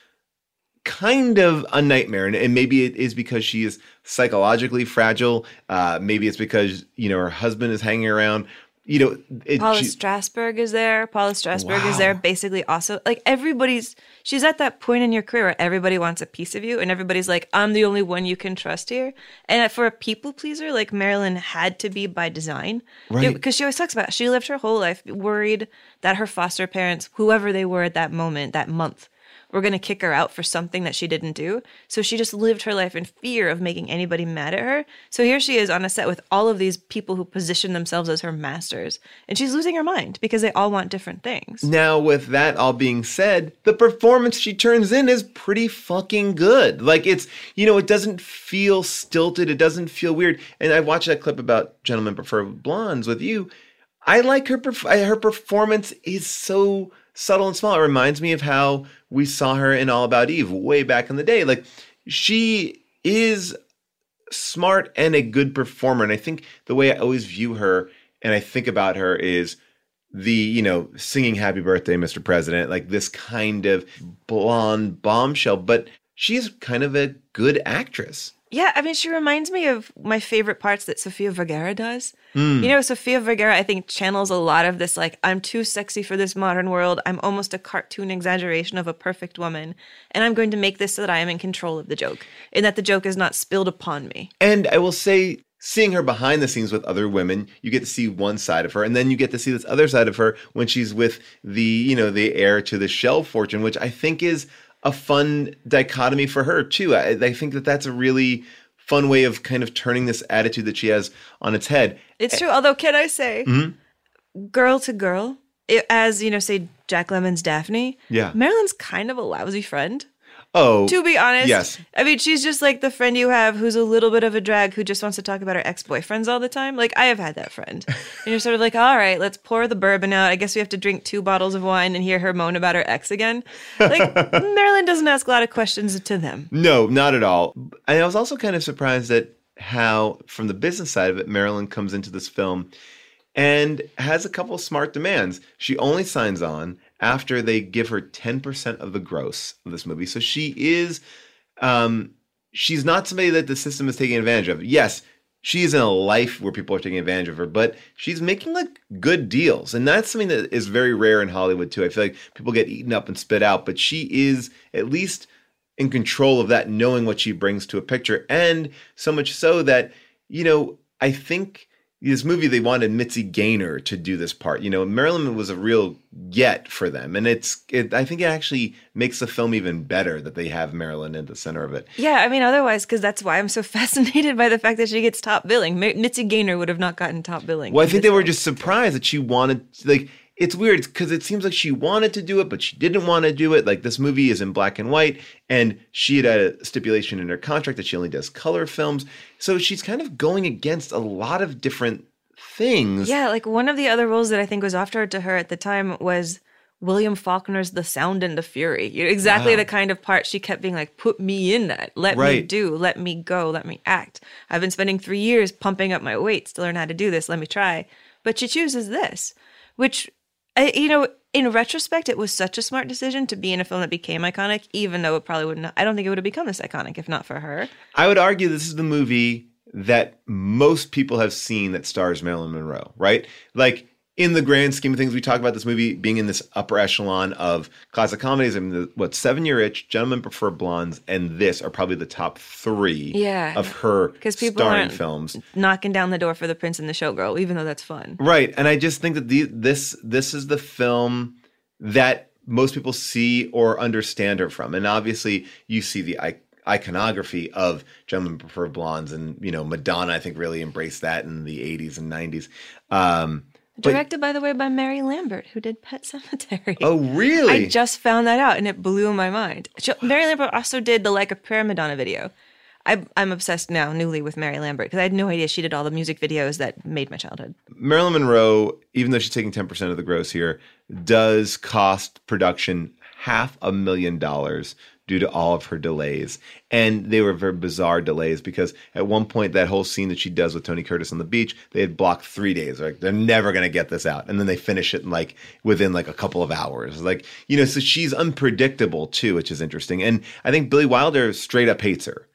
kind of a nightmare, and, and maybe it is because she is psychologically fragile. Uh, maybe it's because you know her husband is hanging around. You know, it, Paula she, Strasberg is there. Paula Strasberg wow. is there basically also. Like everybody's, she's at that point in your career where everybody wants a piece of you and everybody's like, I'm the only one you can trust here. And for a people pleaser, like Marilyn had to be by design. Right. Because she always talks about it. She lived her whole life worried that her foster parents, whoever they were at that moment, that month, were going to kick her out for something that she didn't do. So she just lived her life in fear of making anybody mad at her. So here she is on a set with all of these people who position themselves as her masters. And she's losing her mind because they all want different things. Now, with that all being said, the performance she turns in is pretty fucking good. Like it's, you know, it doesn't feel stilted. It doesn't feel weird. And I watched that clip about Gentlemen Prefer Blondes with you. I like her. Her performance is so subtle and small. It reminds me of how we saw her in All About Eve way back in the day. Like she is smart and a good performer. And I think the way I always view her and I think about her is the, you know, singing Happy Birthday, Mister President, like this kind of blonde bombshell, but she's kind of a good actress. Yeah, I mean, she reminds me of my favorite parts that Sofia Vergara does. Mm. You know, Sofia Vergara, I think, channels a lot of this, like, I'm too sexy for this modern world. I'm almost a cartoon exaggeration of a perfect woman. And I'm going to make this so that I am in control of the joke and that the joke is not spilled upon me. And I will say, seeing her behind the scenes with other women, you get to see one side of her. And then you get to see this other side of her when she's with the, you know, the heir to the Shell fortune, which I think is a fun dichotomy for her, too. I, I think that that's a really fun way of kind of turning this attitude that she has on its head. It's true. Although, can I say, mm-hmm. girl to girl, it, as, you know, say, Jack Lemmon's Daphne, yeah. Marilyn's kind of a lousy friend. Oh. To be honest. Yes. I mean, she's just like the friend you have who's a little bit of a drag who just wants to talk about her ex-boyfriends all the time. Like, I have had that friend. And you're sort of like, all right, let's pour the bourbon out. I guess we have to drink two bottles of wine and hear her moan about her ex again. Like, Marilyn doesn't ask a lot of questions to them. No, not at all. And I was also kind of surprised at how, from the business side of it, Marilyn comes into this film and has a couple of smart demands. She only signs on after they give her ten percent of the gross of this movie. So she is, um, she's not somebody that the system is taking advantage of. Yes, she is in a life where people are taking advantage of her, but she's making like good deals. And that's something that is very rare in Hollywood too. I feel like people get eaten up and spit out, but she is at least in control of that, knowing what she brings to a picture. And so much so that, you know, I think this movie, they wanted Mitzi Gaynor to do this part. You know, Marilyn was a real get for them. And it's, it, I think it actually makes the film even better that they have Marilyn at the center of it. Yeah, I mean, otherwise, because that's why I'm so fascinated by the fact that she gets top billing. M- Mitzi Gaynor would have not gotten top billing. Well, I think they were just surprised that she wanted, like, it's weird because it seems like she wanted to do it, but she didn't want to do it. Like, this movie is in black and white, and she had a stipulation in her contract that she only does color films. So she's kind of going against a lot of different things. Yeah, like one of the other roles that I think was offered to her at the time was William Faulkner's The Sound and the Fury. Exactly wow. The kind of part she kept being like, put me in that. Let right. me do. Let me go. Let me act. I've been spending three years pumping up my weights to learn how to do this. Let me try. But she chooses this, which... I, you know, in retrospect, it was such a smart decision to be in a film that became iconic, even though it probably wouldn't. I don't think it would have become this iconic if not for her. I would argue this is the movie that most people have seen that stars Marilyn Monroe, right? Like, in the grand scheme of things, we talk about this movie being in this upper echelon of classic comedies. I mean, the, what, Seven Year Itch, Gentlemen Prefer Blondes, and this are probably the top three yeah, of her people starring films. Knocking down the door for The Prince and the Showgirl, even though that's fun. Right. And I just think that the, this this is the film that most people see or understand her from. And obviously, you see the icon. iconography of Gentlemen Prefer Blondes, and, you know, Madonna, I think, really embraced that in the eighties and nineties. Um, Directed, but, by the way, by Mary Lambert, who did Pet Sematary. Oh, really? I just found that out, and it blew my mind. She, Mary Lambert also did the Like a Prayer Madonna video. I, I'm obsessed now, newly, with Mary Lambert, because I had no idea she did all the music videos that made my childhood. Marilyn Monroe, even though she's taking ten percent of the gross here, does cost production half a million dollars due to all of her delays. And they were very bizarre delays because at one point, that whole scene that she does with Tony Curtis on the beach, they had blocked three days. Like, they're never going to get this out. And then they finish it in like within like a couple of hours. Like, you know, so she's unpredictable too, which is interesting. And I think Billy Wilder straight up hates her.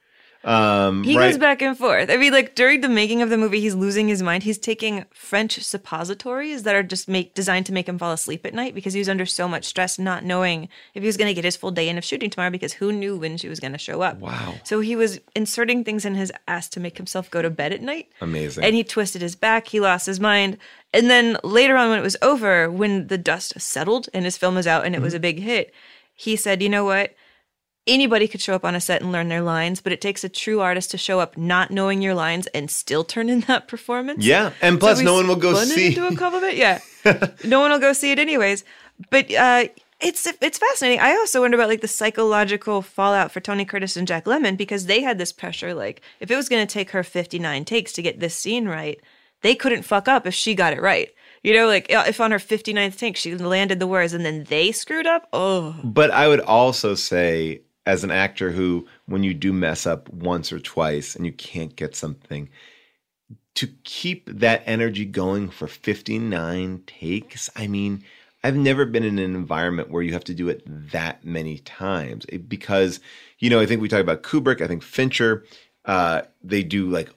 Um, he right? goes back and forth. I mean, like, during the making of the movie, he's losing his mind. He's taking French suppositories that are just make, designed to make him fall asleep at night because he was under so much stress, not knowing if he was going to get his full day in of shooting tomorrow because who knew when she was going to show up. Wow. So he was inserting things in his ass to make himself go to bed at night. Amazing. And he twisted his back. He lost his mind. And then later on when it was over, when the dust settled and his film was out and it mm-hmm. was a big hit, he said, you know what? Anybody could show up on a set and learn their lines, but it takes a true artist to show up not knowing your lines and still turn in that performance. Yeah, and plus so no one will go see. Into a compliment, yeah. No one will go see it anyways. But uh, it's it's fascinating. I also wonder about like the psychological fallout for Tony Curtis and Jack Lemmon because they had this pressure. Like if it was going to take her fifty-nine takes to get this scene right, they couldn't fuck up if she got it right. You know, like, if on her fifty-ninth take she landed the words and then they screwed up, oh. But I would also say, as an actor who, when you do mess up once or twice and you can't get something, to keep that energy going for fifty-nine takes, I mean, I've never been in an environment where you have to do it that many times. It, because, you know, I think we talk about Kubrick, I think Fincher, uh, they do like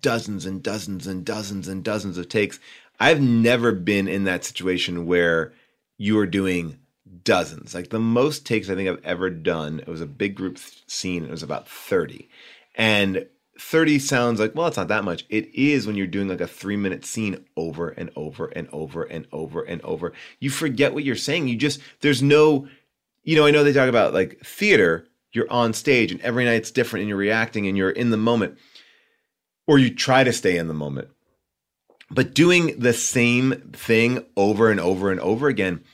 dozens and dozens and dozens and dozens of takes. I've never been in that situation where you are doing dozens. Like the most takes I think I've ever done, it was a big group scene. It was about thirty. And thirty sounds like, well, it's not that much. It is when you're doing like a three minute scene over and over and over and over and over. You forget what you're saying. You just, there's no, you know, I know they talk about like theater, you're on stage and every night's different and you're reacting and you're in the moment or you try to stay in the moment. But doing the same thing over and over and over again,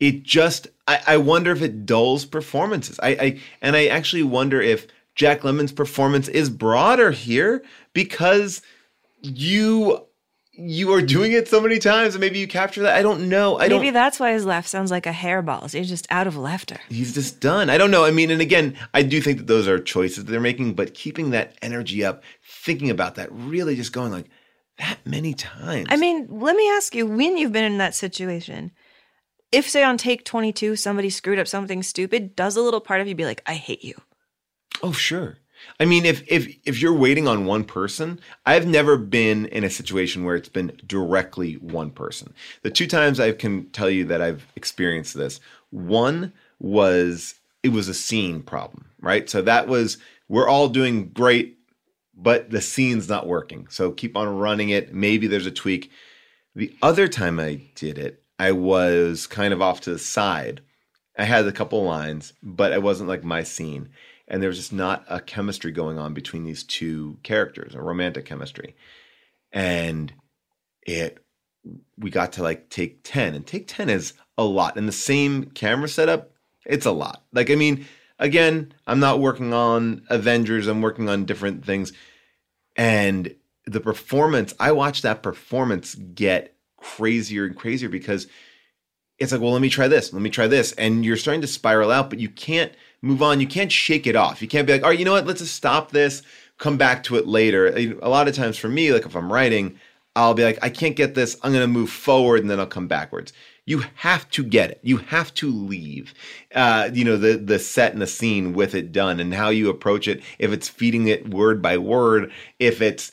it just, I, I wonder if it dulls performances. I, I And I actually wonder if Jack Lemmon's performance is broader here because you you are doing it so many times and maybe you capture that. I don't know. I don't, maybe that's why his laugh sounds like a hairball. He's just out of laughter. He's just done. I don't know. I mean, and again, I do think that those are choices that they're making, but keeping that energy up, thinking about that, really just going like that many times. I mean, let me ask you, when you've been in that situation, if, say, on take twenty-two, somebody screwed up something stupid, does a little part of you be like, I hate you? Oh, sure. I mean, if if if you're waiting on one person, I've never been in a situation where it's been directly one person. The two times I can tell you that I've experienced this, one was it was a scene problem, right? So that was we're all doing great, but the scene's not working. So keep on running it. Maybe there's a tweak. The other time I did it, I was kind of off to the side. I had a couple lines, but it wasn't like my scene. And there was just not a chemistry going on between these two characters, a romantic chemistry. And it, we got to like take ten, and take ten is a lot. And the same camera setup, it's a lot. Like, I mean, again, I'm not working on Avengers. I'm working on different things. And the performance, I watched that performance get crazier and crazier because it's like, well, let me try this. Let me try this. And you're starting to spiral out, but you can't move on. You can't shake it off. You can't be like, all right, you know what? Let's just stop this. Come back to it later. A lot of times for me, like if I'm writing, I'll be like, I can't get this. I'm going to move forward and then I'll come backwards. You have to get it. You have to leave, uh, you know, the, the set and the scene with it done and how you approach it. If it's feeding it word by word, if it's,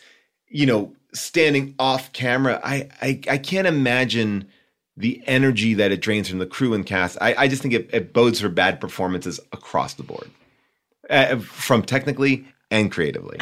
you know, standing off camera, I, I, I can't imagine the energy that it drains from the crew and cast. I, I just think it, it bodes for bad performances across the board, uh, from technically and creatively.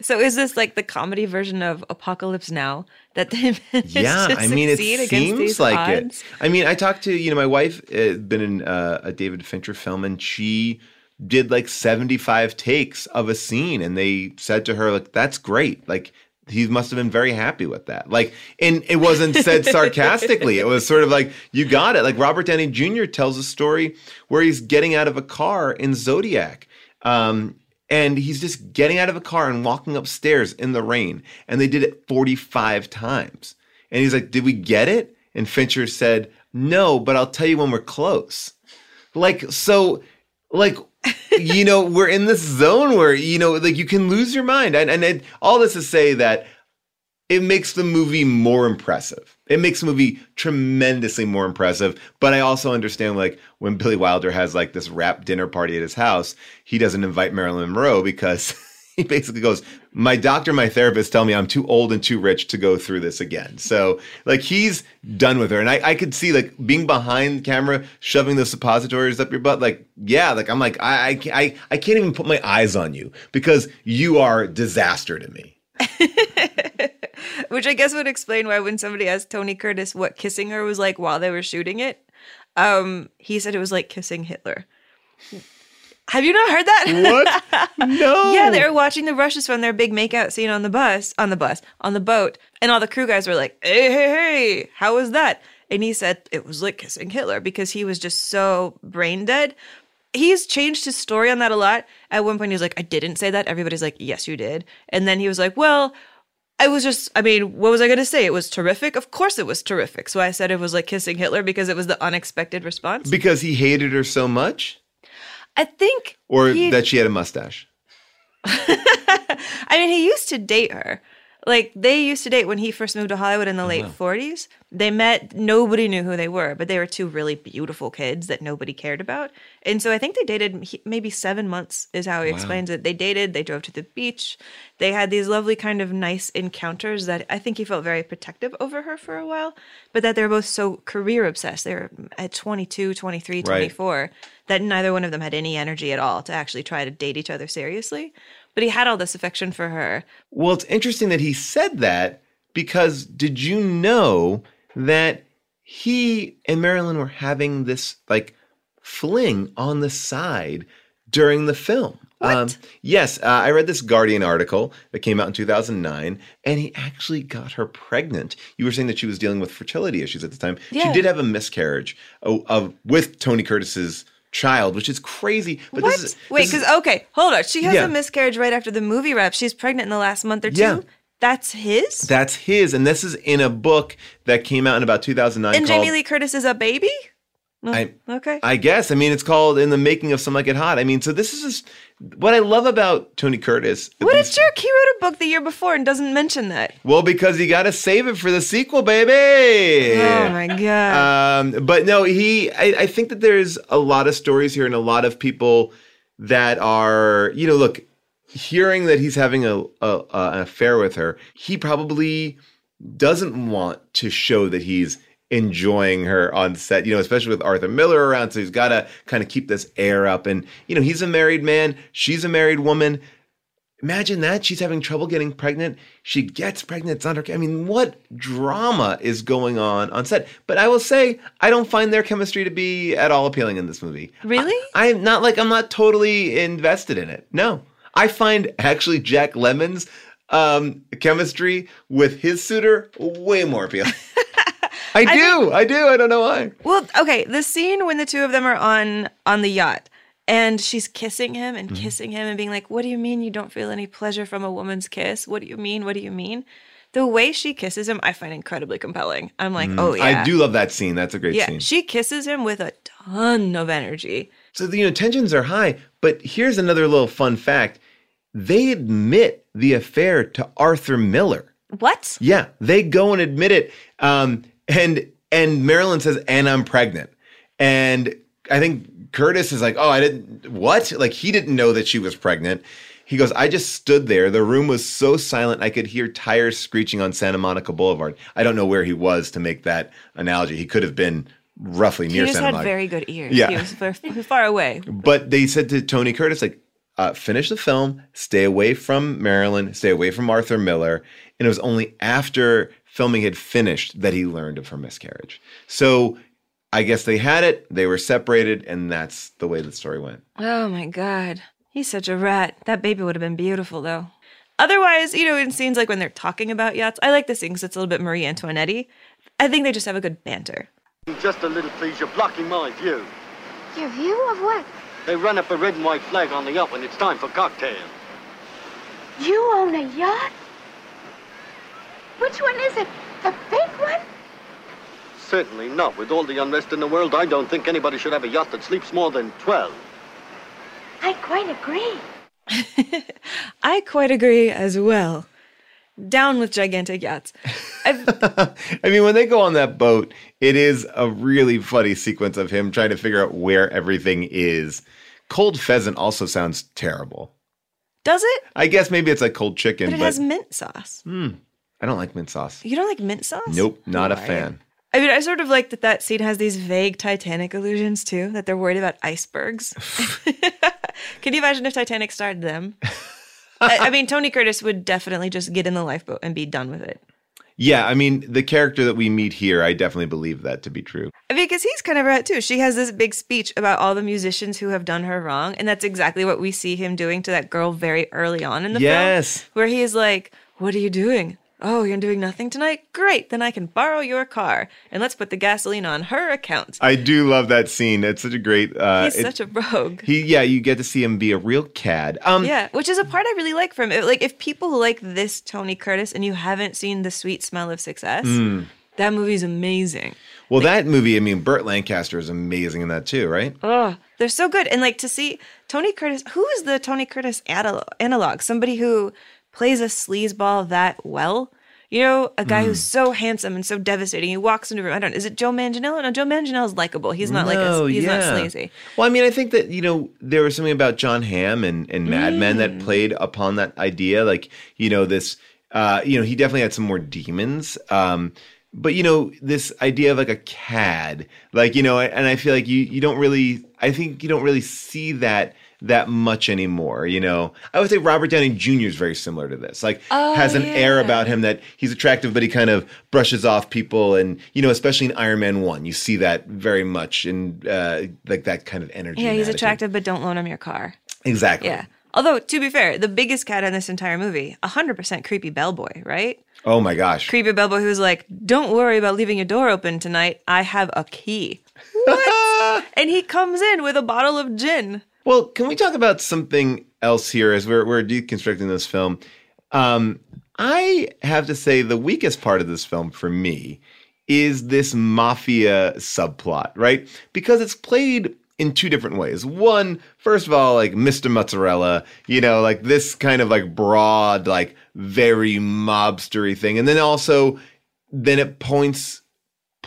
So is this like the comedy version of Apocalypse Now that they managed yeah, to I mean, succeed it against these like odds? It. I mean, I talked to, you know, my wife has been in uh, a David Fincher film, and she did like seventy-five takes of a scene, and they said to her, like, that's great. Like, he must have been very happy with that. Like, and it wasn't said sarcastically. It was sort of like, you got it. Like Robert Downey Junior tells a story where he's getting out of a car in Zodiac. Um, and he's just getting out of a car and walking upstairs in the rain. And they did it forty-five times. And he's like, did we get it? And Fincher said, no, but I'll tell you when we're close. Like, so, like, you know, we're in this zone where, you know, like you can lose your mind. And, and it, all this to say that it makes the movie more impressive. It makes the movie tremendously more impressive. But I also understand, like, when Billy Wilder has like this rap dinner party at his house, he doesn't invite Marilyn Monroe because he basically goes, my doctor, my therapist tell me I'm too old and too rich to go through this again. So like he's done with her. And I, I could see like being behind the camera, shoving the suppositories up your butt. Like, yeah, like I'm like, I, I, I, I can't even put my eyes on you because you are disaster to me. Which I guess would explain why when somebody asked Tony Curtis what kissing her was like while they were shooting it, um, he said it was like kissing Hitler. Have you not heard that? What? No. Yeah, they were watching the Russians from their big makeout scene on the bus, on the bus, on the boat. And all the crew guys were like, hey, hey, hey, how was that? And he said it was like kissing Hitler because he was just so brain dead. He's changed his story on that a lot. At one point, he was like, I didn't say that. Everybody's like, yes, you did. And then he was like, well, I was just, I mean, what was I going to say? It was terrific? Of course it was terrific. So I said it was like kissing Hitler because it was the unexpected response. Because he hated her so much? I think Or he, that she had a mustache. I mean, he used to date her. Like, they used to date when he first moved to Hollywood in the oh, late wow. forties. They met, nobody knew who they were, but they were two really beautiful kids that nobody cared about. And so I think they dated he, maybe seven months is how he wow. explains it. They dated, they drove to the beach. They had these lovely kind of nice encounters that I think he felt very protective over her for a while, but that they were both so career obsessed. They were at twenty-two, twenty-three, right. twenty-four, that neither one of them had any energy at all to actually try to date each other seriously. But he had all this affection for her. Well, it's interesting that he said that because did you know that he and Marilyn were having this like fling on the side during the film? What? Um, yes, uh, I read this Guardian article that came out in two thousand nine, and he actually got her pregnant. You were saying that she was dealing with fertility issues at the time. Yeah. She did have a miscarriage of, of with Tony Curtis's child, which is crazy. But what? This is, Wait, because, okay, hold on. She has yeah. a miscarriage right after the movie wraps. She's pregnant in the last month or two? Yeah. That's his? That's his. And this is in a book that came out in about two thousand nine. And called, Jamie Lee Curtis is a baby? Oh, I, okay. I guess. I mean, it's called In the Making of Some Like It Hot. I mean, so this is just what I love about Tony Curtis. What a jerk. He wrote a book the year before and doesn't mention that. Well, because you got to save it for the sequel, baby. Oh, my God. Um, but no, he, I, I think that there's a lot of stories here and a lot of people that are, you know, look, hearing that he's having a, a, an affair with her, he probably doesn't want to show that he's enjoying her on set, you know, especially with Arthur Miller around. So he's got to kind of keep this air up. And, you know, he's a married man. She's a married woman. Imagine that. She's having trouble getting pregnant. She gets pregnant. It's not her. I mean, what drama is going on on set? But I will say, I don't find their chemistry to be at all appealing in this movie. Really? I, I'm not like, I'm not totally invested in it. No. I find actually Jack Lemmon's um, chemistry with his suitor way more appealing. I, I do. Think, I do. I don't know why. Well, okay. The scene when the two of them are on on the yacht and she's kissing him and mm-hmm. kissing him and being like, what do you mean you don't feel any pleasure from a woman's kiss? What do you mean? What do you mean? The way she kisses him, I find incredibly compelling. I'm like, mm-hmm. oh, yeah. I do love that scene. That's a great yeah, scene. She kisses him with a ton of energy. So, you know, tensions are high. But here's another little fun fact. They admit the affair to Arthur Miller. What? Yeah. They go and admit it. Um And and Marilyn says, and I'm pregnant. And I think Curtis is like, oh, I didn't, what? Like, he didn't know that she was pregnant. He goes, I just stood there. The room was so silent, I could hear tires screeching on Santa Monica Boulevard. I don't know where he was to make that analogy. He could have been roughly near Santa Monica. He just had very good ears. Yeah. He was far, far away. But they said to Tony Curtis, like, Uh, finish the film, stay away from Marilyn, stay away from Arthur Miller. And it was only after filming had finished that he learned of her miscarriage. So I guess they had it, they were separated, and that's the way the story went. Oh my God. He's such a rat. That baby would have been beautiful, though. Otherwise, you know, in scenes like when they're talking about yachts, I like this scene because it's a little bit Marie Antoinette-y. I think they just have a good banter. Just a little, please. You're blocking my view. Your view of what? They run up a red and white flag on the yacht when it's time for cocktail. You own a yacht? Which one is it? The big one? Certainly not. With all the unrest in the world, I don't think anybody should have a yacht that sleeps more than twelve. I quite agree. I quite agree as well. Down with gigantic yachts. I mean, when they go on that boat, it is a really funny sequence of him trying to figure out where everything is. Cold pheasant also sounds terrible. Does it? I guess maybe it's like cold chicken. But it but, has mint sauce. Mm, I don't like mint sauce. You don't like mint sauce? Nope, not oh, a fan. I mean, I sort of like that that scene has these vague Titanic allusions, too, that they're worried about icebergs. Can you imagine if Titanic starred them? I mean, Tony Curtis would definitely just get in the lifeboat and be done with it. Yeah, I mean, the character that we meet here, I definitely believe that to be true. I mean, because he's kind of right, too. She has this big speech about all the musicians who have done her wrong, and that's exactly what we see him doing to that girl very early on in the yes. film. Yes. Where he is like, what are you doing? Oh, you're doing nothing tonight? Great, then I can borrow your car, and let's put the gasoline on her account. I do love that scene. It's such a great... Uh, He's it, such a rogue. He, yeah, you get to see him be a real cad. Um, yeah, which is a part I really like from it. Like, if people like this Tony Curtis and you haven't seen The Sweet Smell of Success, mm. that movie's amazing. Well, like, that movie, I mean, Burt Lancaster is amazing in that too, right? Oh, they're so good. And, like, to see Tony Curtis... Who is the Tony Curtis analog? Somebody who... plays a sleazeball that well. You know, a guy mm. who's so handsome and so devastating. He walks into a room. I don't know. Is it Joe Manganiello? No, Joe Manganiello's likable. He's not no, like a, he's yeah. not sleazy. Well, I mean, I think that, you know, there was something about John Hamm and, and Mad mm. Men that played upon that idea. Like, you know, this, uh, you know, he definitely had some more demons. Um, but, you know, this idea of like a cad. Like, you know, and I feel like you, you don't really, I think you don't really see that that much anymore, you know. I would say Robert Downey Junior is very similar to this. Like, oh, has an yeah. air about him that he's attractive, but he kind of brushes off people. And, you know, especially in Iron Man one, you see that very much in, uh, like, that kind of energy. Yeah, he's attitude. attractive, but don't loan him your car. Exactly. Yeah. Although, to be fair, the biggest cat in this entire movie, one hundred percent creepy bellboy, right? Oh, my gosh. Creepy bellboy who's like, don't worry about leaving your door open tonight. I have a key. What? And he comes in with a bottle of gin. Well, can we talk about something else here as we're, we're deconstructing this film? Um, I have to say the weakest part of this film for me is this mafia subplot, right? Because it's played in two different ways. One, first of all, like Mister Mozzarella, you know, like this kind of like broad, like very mobstery thing. And then also, then at points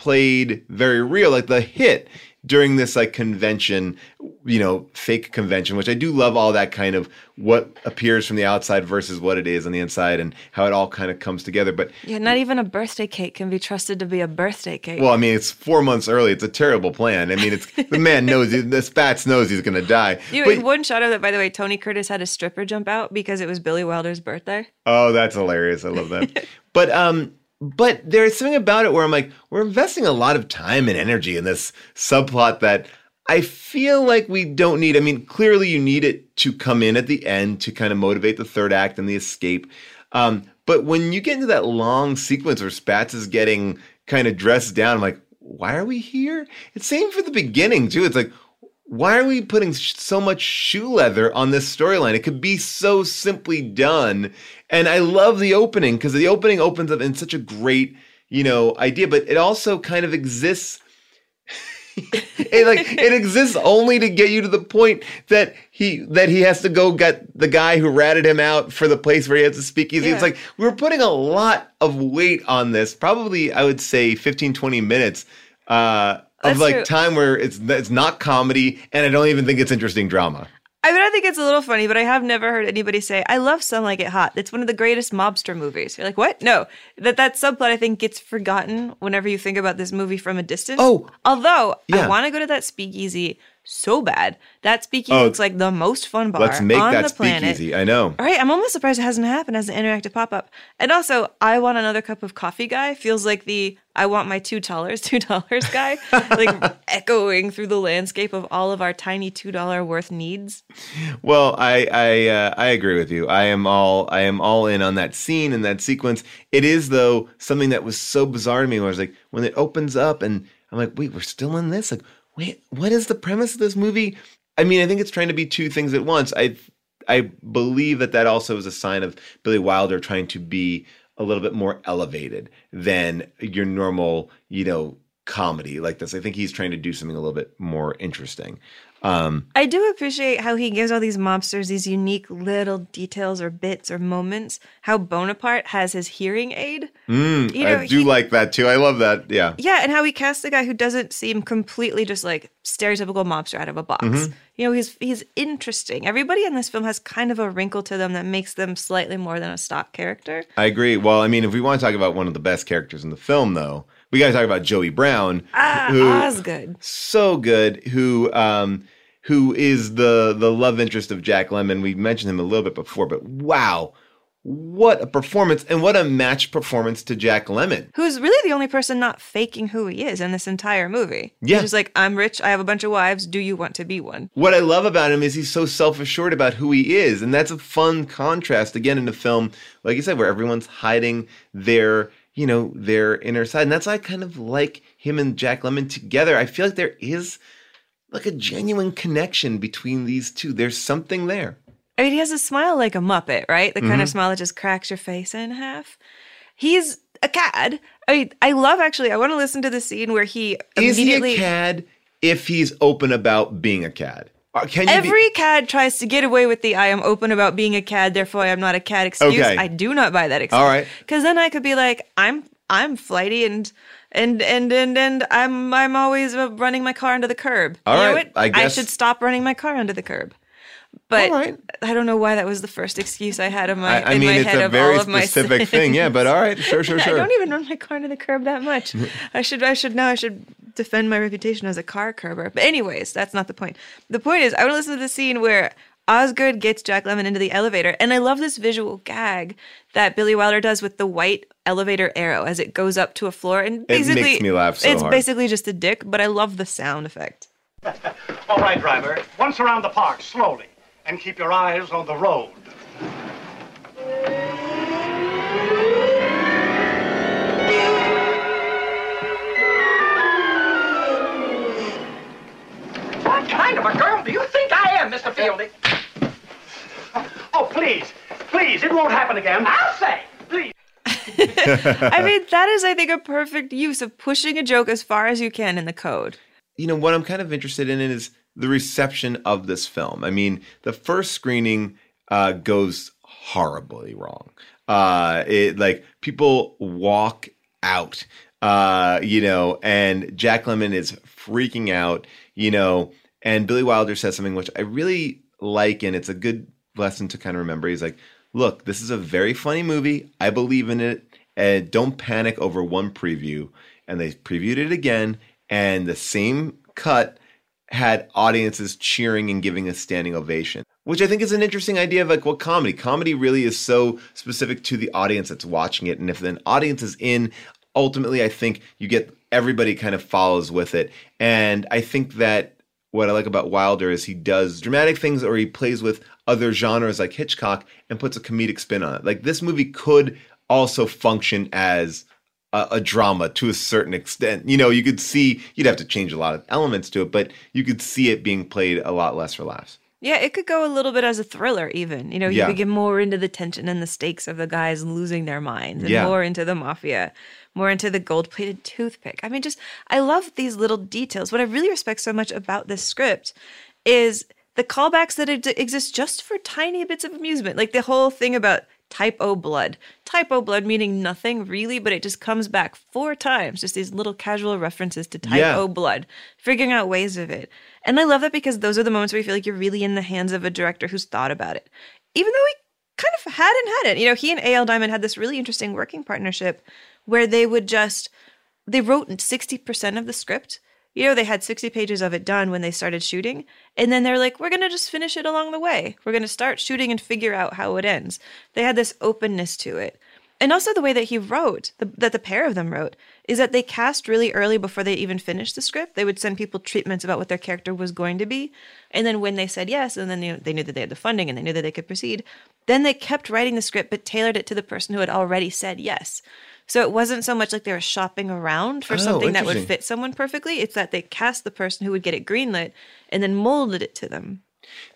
played very real, like the hit during this like convention you know, fake convention, which I do love all that kind of what appears from the outside versus what it is on the inside and how it all kind of comes together. But yeah, not even a birthday cake can be trusted to be a birthday cake. Well, I mean, it's four months early. It's a terrible plan. I mean, it's the man knows, the Spats knows he's going to die. You but, one shot of that, by the way, Tony Curtis had a stripper jump out because it was Billy Wilder's birthday. Oh, that's hilarious. I love that. but, um, but there's something about it where I'm like, we're investing a lot of time and energy in this subplot that I feel like we don't need. I mean, clearly you need it to come in at the end to kind of motivate the third act and the escape. Um, but when you get into that long sequence where Spats is getting kind of dressed down, I'm like, why are we here? It's same for the beginning, too. It's like, why are we putting so much shoe leather on this storyline? It could be so simply done. And I love the opening because the opening opens up in such a great, you know, idea. But it also kind of exists... it like it exists only to get you to the point that he that he has to go get the guy who ratted him out for the place where he has to speak easy. Yeah. It's like we're putting a lot of weight on this. Probably, I would say fifteen, twenty minutes uh, of That's like true. time where it's it's not comedy, and I don't even think it's interesting drama. I mean, I think it's a little funny, but I have never heard anybody say, I love Some Like It Hot. It's one of the greatest mobster movies. You're like, what? No. That that subplot, I think, gets forgotten whenever you think about this movie from a distance. Oh. Although, yeah. I want to go to that speakeasy so bad. That speakeasy oh, looks like the most fun bar on the planet. Let's make that speakeasy. I know. All right. I'm almost surprised it hasn't happened as an interactive pop-up. And also, I want another cup of coffee guy feels like the I want my two dollars, two dollars guy, like echoing through the landscape of all of our tiny two dollar worth needs. Well, I I, uh, I agree with you. I am all I am all in on that scene and that sequence. It is though something that was so bizarre to me. Where I was like, when it opens up, and I'm like, wait, we're still in this. Like, wait, what is the premise of this movie? I mean, I think it's trying to be two things at once. I I believe that that also is a sign of Billy Wilder trying to be a little bit more elevated than your normal, you know, comedy like this. I think he's trying to do something a little bit more interesting. Um, I do appreciate how he gives all these mobsters these unique little details or bits or moments. How Bonaparte has his hearing aid. Mm, you know, I do he, like that too. I love that. Yeah. Yeah, and how he casts a guy who doesn't seem completely just like stereotypical mobster out of a box. Mm-hmm. You know, he's he's interesting. Everybody in this film has kind of a wrinkle to them that makes them slightly more than a stock character. I agree. Well, I mean, if we want to talk about one of the best characters in the film, though, we got to talk about Joey Brown. Ah, who, Osgood. So good. Who um, who is the, the love interest of Jack Lemmon. We mentioned him a little bit before, but wow, what a performance, and what a match performance to Jack Lemmon. Who's really the only person not faking who he is in this entire movie. Yeah. He's just like, I'm rich, I have a bunch of wives, do you want to be one? What I love about him is he's so self-assured about who he is, and that's a fun contrast, again, in a film, like you said, where everyone's hiding their... you know, their inner side. And that's why I kind of like him and Jack Lemmon together. I feel like there is like a genuine connection between these two. There's something there. I mean, he has a smile like a Muppet, right? The kind mm-hmm. of smile that just cracks your face in half. He's a cad. I mean, I love, actually, I want to listen to the scene where he immediately... Is he a cad if he's open about being a cad? Can you Every be- cad tries to get away with the I am open about being a cad, therefore I am not a cad excuse. Okay. I do not buy that excuse. All right. Because then I could be like, I'm I'm flighty and and and and, and I'm I'm always running my car under the curb. All you right. Know what? I, guess. I should stop running my car under the curb. But all right. I don't know why that was the first excuse I had in my, I, I in mean, my head of all of it's a very specific thing, yeah, but all right, sure, sure, sure. I don't even run my car into the curb that much. I should, I should, now I should defend my reputation as a car curber. But anyways, that's not the point. The point is, I want to listen to the scene where Osgood gets Jack Lemmon into the elevator, and I love this visual gag that Billy Wilder does with the white elevator arrow as it goes up to a floor. And basically, it makes me laugh so It's hard. basically just a dick, but I love the sound effect. All right, driver, once around the park, slowly. And keep your eyes on the road. What kind of a girl do you think I am, Mister Fielding? Oh, please, please, it won't happen again. I'll say, please. I mean, that is, I think, a perfect use of pushing a joke as far as you can in the code. You know, what I'm kind of interested in is the reception of this film. I mean, the first screening uh, goes horribly wrong. Uh, it like people walk out, uh, you know, and Jack Lemmon is freaking out, you know, And Billy Wilder says something which I really like, and it's a good lesson to kind of remember. He's like, look, this is a very funny movie. I believe in it. And don't panic over one preview. And they previewed it again, and the same cut had audiences cheering and giving a standing ovation, which I think is an interesting idea of like what comedy. Comedy really is so specific to the audience that's watching it. And if an audience is in, ultimately, I think you get everybody kind of follows with it. And I think that what I like about Wilder is he does dramatic things, or he plays with other genres like Hitchcock and puts a comedic spin on it. Like this movie could also function as a, a drama to a certain extent. You know, you could see, you'd have to change a lot of elements to it, but you could see it being played a lot less for laughs. Yeah, it could go a little bit as a thriller even. You know, you yeah. could get more into the tension and the stakes of the guys losing their minds, and yeah. more into the mafia, more into the gold-plated toothpick. I mean, just, I love these little details. What I really respect so much about this script is the callbacks that exist just for tiny bits of amusement. Like the whole thing about type O blood. Type O blood meaning nothing really, but it just comes back four times, just these little casual references to type yeah. O blood, figuring out ways of it. And I love that because those are the moments where you feel like you're really in the hands of a director who's thought about it, even though he kind of had and hadn't. You know, he and A L Diamond had this really interesting working partnership where they would just, they wrote sixty percent of the script. You know, they had sixty pages of it done when they started shooting. And then they're like, we're going to just finish it along the way. We're going to start shooting and figure out how it ends. They had this openness to it. And also the way that he wrote, the, that the pair of them wrote, is that they cast really early before they even finished the script. They would send people treatments about what their character was going to be. And then when they said yes, and then you know, they knew that they had the funding and they knew that they could proceed, then they kept writing the script but tailored it to the person who had already said yes. So it wasn't so much like they were shopping around for oh, something that would fit someone perfectly. It's that they cast the person who would get it greenlit and then molded it to them.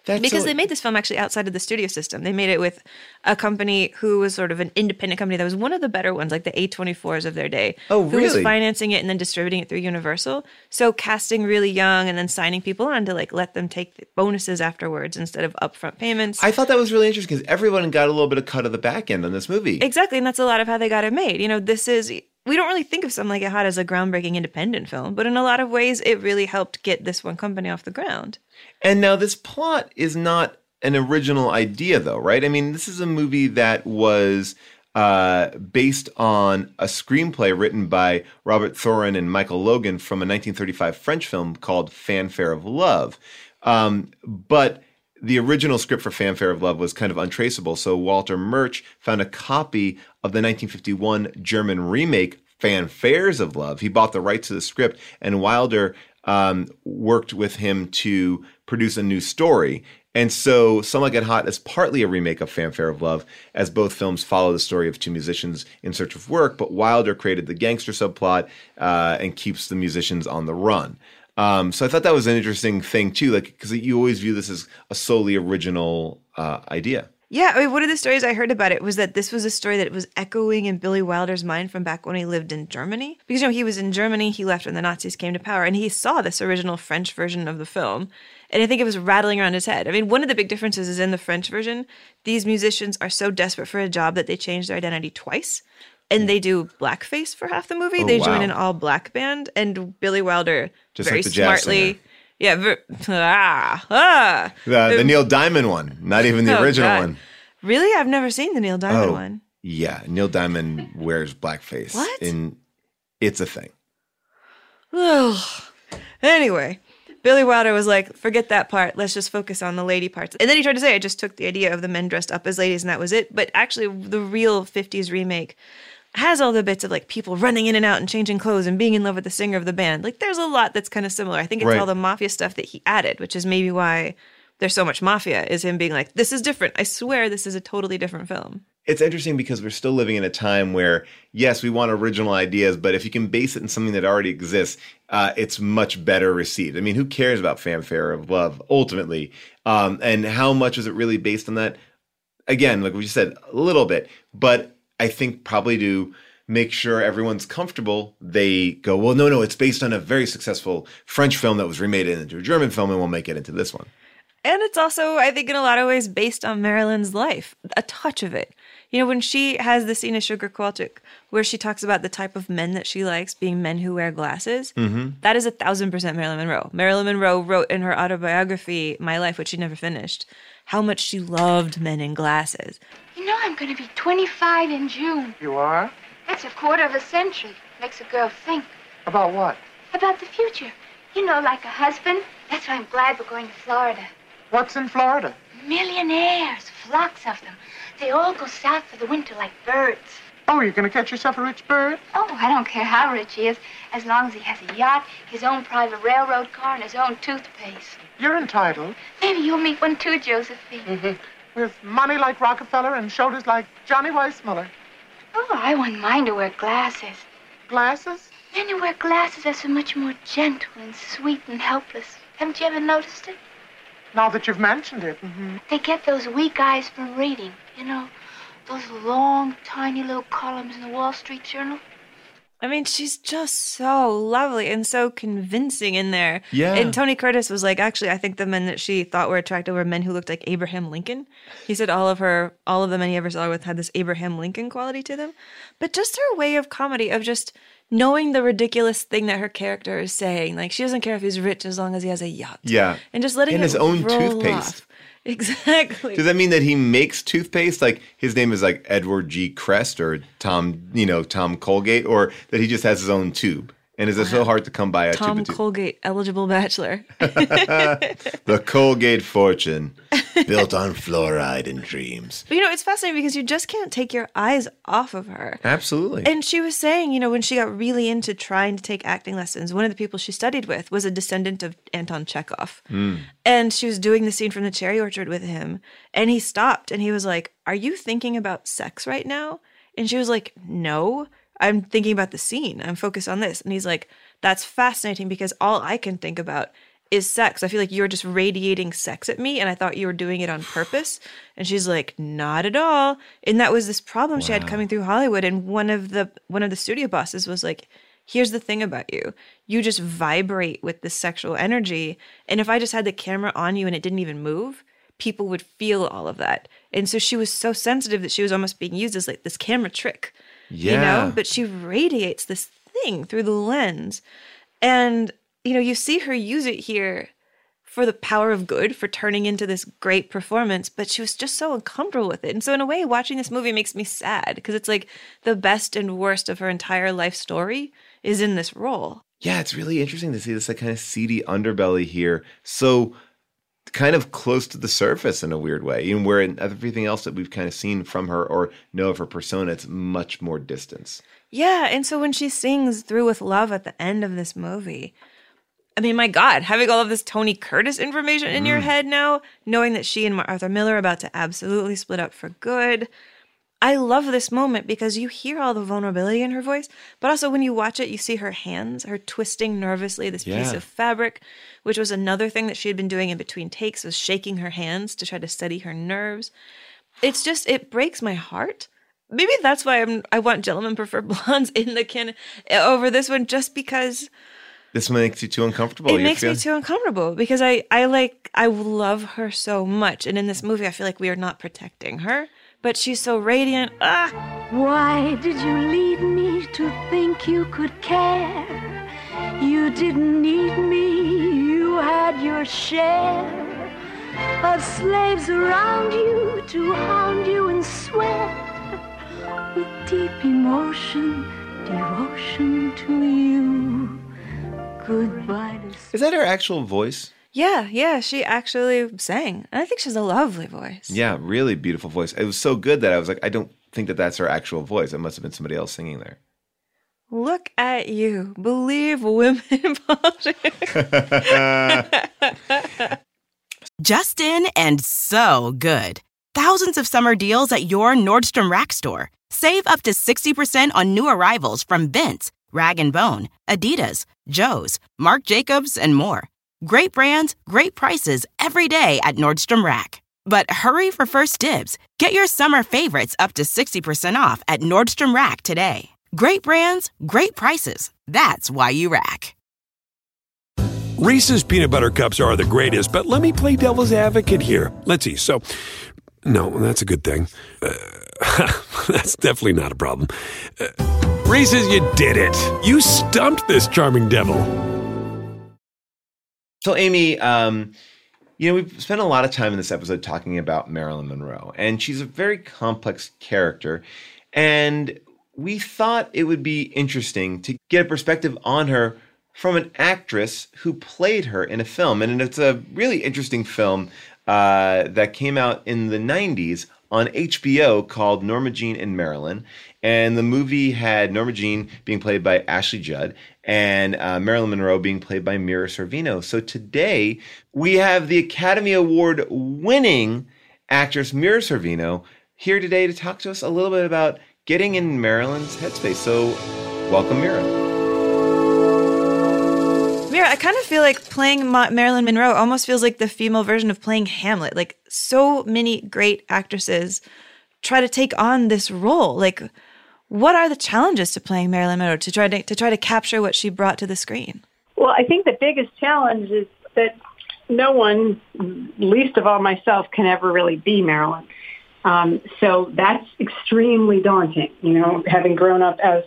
That's because so- they made this film actually outside of the studio system. They made it with a company who was sort of an independent company that was one of the better ones, like the A twenty-fours of their day. Oh, who really? Who was financing it and then distributing it through Universal. So casting really young and then signing people on to like let them take bonuses afterwards instead of upfront payments. I thought that was really interesting because everyone got a little bit of cut of the back end on this movie. Exactly, and that's a lot of how they got it made. You know, this is... We don't really think of Some Like It Hot as a groundbreaking independent film, but in a lot of ways, it really helped get this one company off the ground. And now this plot is not an original idea, though, right? I mean, this is a movie that was uh, based on a screenplay written by Robert Thorin and Michael Logan from a nineteen thirty-five French film called Fanfare of Love. Um, but the original script for Fanfare of Love was kind of untraceable, so Walter Murch found a copy of the nineteen fifty-one German remake Fanfares of Love. He bought the rights to the script, and Wilder um, worked with him to produce a new story. And so Some Like It Hot is partly a remake of Fanfare of Love, as both films follow the story of two musicians in search of work, but Wilder created the gangster subplot uh, and keeps the musicians on the run. Um, so I thought that was an interesting thing, too, like because you always view this as a solely original uh, idea. Yeah. I mean, one of the stories I heard about it was that this was a story that was echoing in Billy Wilder's mind from back when he lived in Germany. Because, you know, he was in Germany. He left when the Nazis came to power. And he saw this original French version of the film. And I think it was rattling around his head. I mean, one of the big differences is in the French version, these musicians are so desperate for a job that they change their identity twice. And they do blackface for half the movie. Oh, they wow. join an all-black band. And Billy Wilder just very like the smartly... Jazz yeah. Ver, ah, ah, the, the, the Neil Diamond one. Not even the oh original God. one. Really? I've never seen the Neil Diamond oh, one. Yeah. Neil Diamond wears blackface. What? In, it's a thing. Anyway, Billy Wilder was like, forget that part. Let's just focus on the lady parts. And then he tried to say, I just took the idea of the men dressed up as ladies and that was it. But actually, the real fifties remake has all the bits of like people running in and out and changing clothes and being in love with the singer of the band. Like there's a lot that's kind of similar. I think it's right. all the mafia stuff that he added, which is maybe why there's so much mafia, is him being like, this is different. I swear this is a totally different film. It's interesting because we're still living in a time where, yes, we want original ideas, but if you can base it in something that already exists, uh, it's much better received. I mean, who cares about Fanfare of Love ultimately? Um, and how much is it really based on that? Again, like we just said, a little bit, but I think probably to make sure everyone's comfortable, they go, well, no, no, it's based on a very successful French film that was remade into a German film, and we'll make it into this one. And it's also, I think, in a lot of ways based on Marilyn's life, a touch of it. You know, when she has the scene of Sugar Kowalczyk where she talks about the type of men that she likes being men who wear glasses, mm-hmm. that is a thousand percent Marilyn Monroe. Marilyn Monroe wrote in her autobiography, My Life, which she never finished, how much she loved men in glasses. You know I'm going to be twenty-five in June. You are? That's a quarter of a century. Makes a girl think. About what? About the future. You know, like a husband. That's why I'm glad we're going to Florida. What's in Florida? Millionaires, flocks of them. They all go south for the winter like birds. Oh, you're going to catch yourself a rich bird? Oh, I don't care how rich he is, as long as he has a yacht, his own private railroad car, and his own toothpaste. You're entitled. Maybe you'll meet one too, Josephine. Mm-hmm. With money like Rockefeller and shoulders like Johnny Weissmuller. Oh, I wouldn't mind to wear glasses. Glasses? Men who wear glasses are so much more gentle and sweet and helpless. Haven't you ever noticed it? Now that you've mentioned it. Mm-hmm. They get those weak eyes from reading, you know, those long, tiny little columns in the Wall Street Journal. I mean, she's just so lovely and so convincing in there. Yeah. And Tony Curtis was like, actually, I think the men that she thought were attractive were men who looked like Abraham Lincoln. He said all of her, all of the men he ever saw with had this Abraham Lincoln quality to them. But just her way of comedy, of just knowing the ridiculous thing that her character is saying. Like, she doesn't care if he's rich as long as he has a yacht. Yeah. And just letting him roll off. And his own toothpaste. Exactly. Does that mean that he makes toothpaste? Like, his name is like Edward G. Crest or Tom, you know, Tom Colgate, or that he just has his own tube? And is it so hard to come by a Tom tube of tube? Colgate, eligible bachelor. The Colgate fortune, built on fluoride and dreams. But, you know, it's fascinating because you just can't take your eyes off of her. Absolutely. And she was saying, you know, when she got really into trying to take acting lessons, one of the people she studied with was a descendant of Anton Chekhov. Mm. And she was doing the scene from The Cherry Orchard with him. And he stopped and he was like, "Are you thinking about sex right now?" And she was like, "No. I'm thinking about the scene. I'm focused on this." And he's like, "That's fascinating because all I can think about is sex. I feel like you're just radiating sex at me and I thought you were doing it on purpose." And she's like, "Not at all." And that was this problem wow. she had coming through Hollywood. And one of the one of the studio bosses was like, "Here's the thing about you. You just vibrate with this sexual energy. And if I just had the camera on you and it didn't even move, people would feel all of that." And so she was so sensitive that she was almost being used as like this camera trick. Yeah. You know, but she radiates this thing through the lens. And, you know, you see her use it here for the power of good, for turning into this great performance, but she was just so uncomfortable with it. And so in a way, watching this movie makes me sad because it's like the best and worst of her entire life story is in this role. Yeah, it's really interesting to see this like, kind of seedy underbelly here. So kind of close to the surface in a weird way, even where in everything else that we've kind of seen from her or know of her persona, it's much more distance. Yeah, and so when she sings Through With Love at the end of this movie, I mean, my God, having all of this Tony Curtis information in mm. your head now, knowing that she and Arthur Miller are about to absolutely split up for good. I love this moment because you hear all the vulnerability in her voice, but also when you watch it, you see her hands, her twisting nervously this yeah. piece of fabric, which was another thing that she had been doing in between takes, was shaking her hands to try to steady her nerves. It's just, it breaks my heart. Maybe that's why I'm, I want Gentlemen Prefer Blondes in the can over this one, just because... This makes you too uncomfortable. It you makes feel- me too uncomfortable because I, I like, I love her so much. And in this movie, I feel like we are not protecting her. But she's so radiant. Ah! Why did you lead me to think you could care? You didn't need me, you had your share of slaves around you to hound you and swear with deep emotion, devotion to you. Goodbye to... Is that her actual voice? Yeah, yeah, she actually sang. And I think she has a lovely voice. Yeah, really beautiful voice. It was so good that I was like, I don't think that that's her actual voice. It must have been somebody else singing there. Look at you. Believe women in politics. Just in and so good. Thousands of summer deals at your Nordstrom Rack store. Save up to sixty percent on new arrivals from Vince, Rag and Bone, Adidas, Joe's, Marc Jacobs, and more. Great brands, great prices every day at Nordstrom Rack. But hurry for first dibs. Get your summer favorites up to sixty percent off at Nordstrom Rack today. Great brands, great prices. That's why you rack. Reese's peanut butter cups are the greatest, but let me play devil's advocate here. Let's see. So, no, that's a good thing. Uh, That's definitely not a problem. Uh, Reese's, you did it. You stumped this charming devil. So, Amy, um, you know, we've spent a lot of time in this episode talking about Marilyn Monroe, and she's a very complex character. And we thought it would be interesting to get a perspective on her from an actress who played her in a film. And it's a really interesting film uh, that came out in the nineties on H B O called Norma Jean and Marilyn. And the movie had Norma Jean being played by Ashley Judd and uh, Marilyn Monroe being played by Mira Sorvino. So today we have the Academy Award winning actress Mira Sorvino here today to talk to us a little bit about getting in Marilyn's headspace. So welcome, Mira. Mira, I kind of feel like playing Ma- Marilyn Monroe almost feels like the female version of playing Hamlet. Like, so many great actresses try to take on this role. Like, what are the challenges to playing Marilyn Monroe, to try to, to try to capture what she brought to the screen? Well, I think the biggest challenge is that no one, least of all myself, can ever really be Marilyn. Um, so that's extremely daunting, you know, having grown up as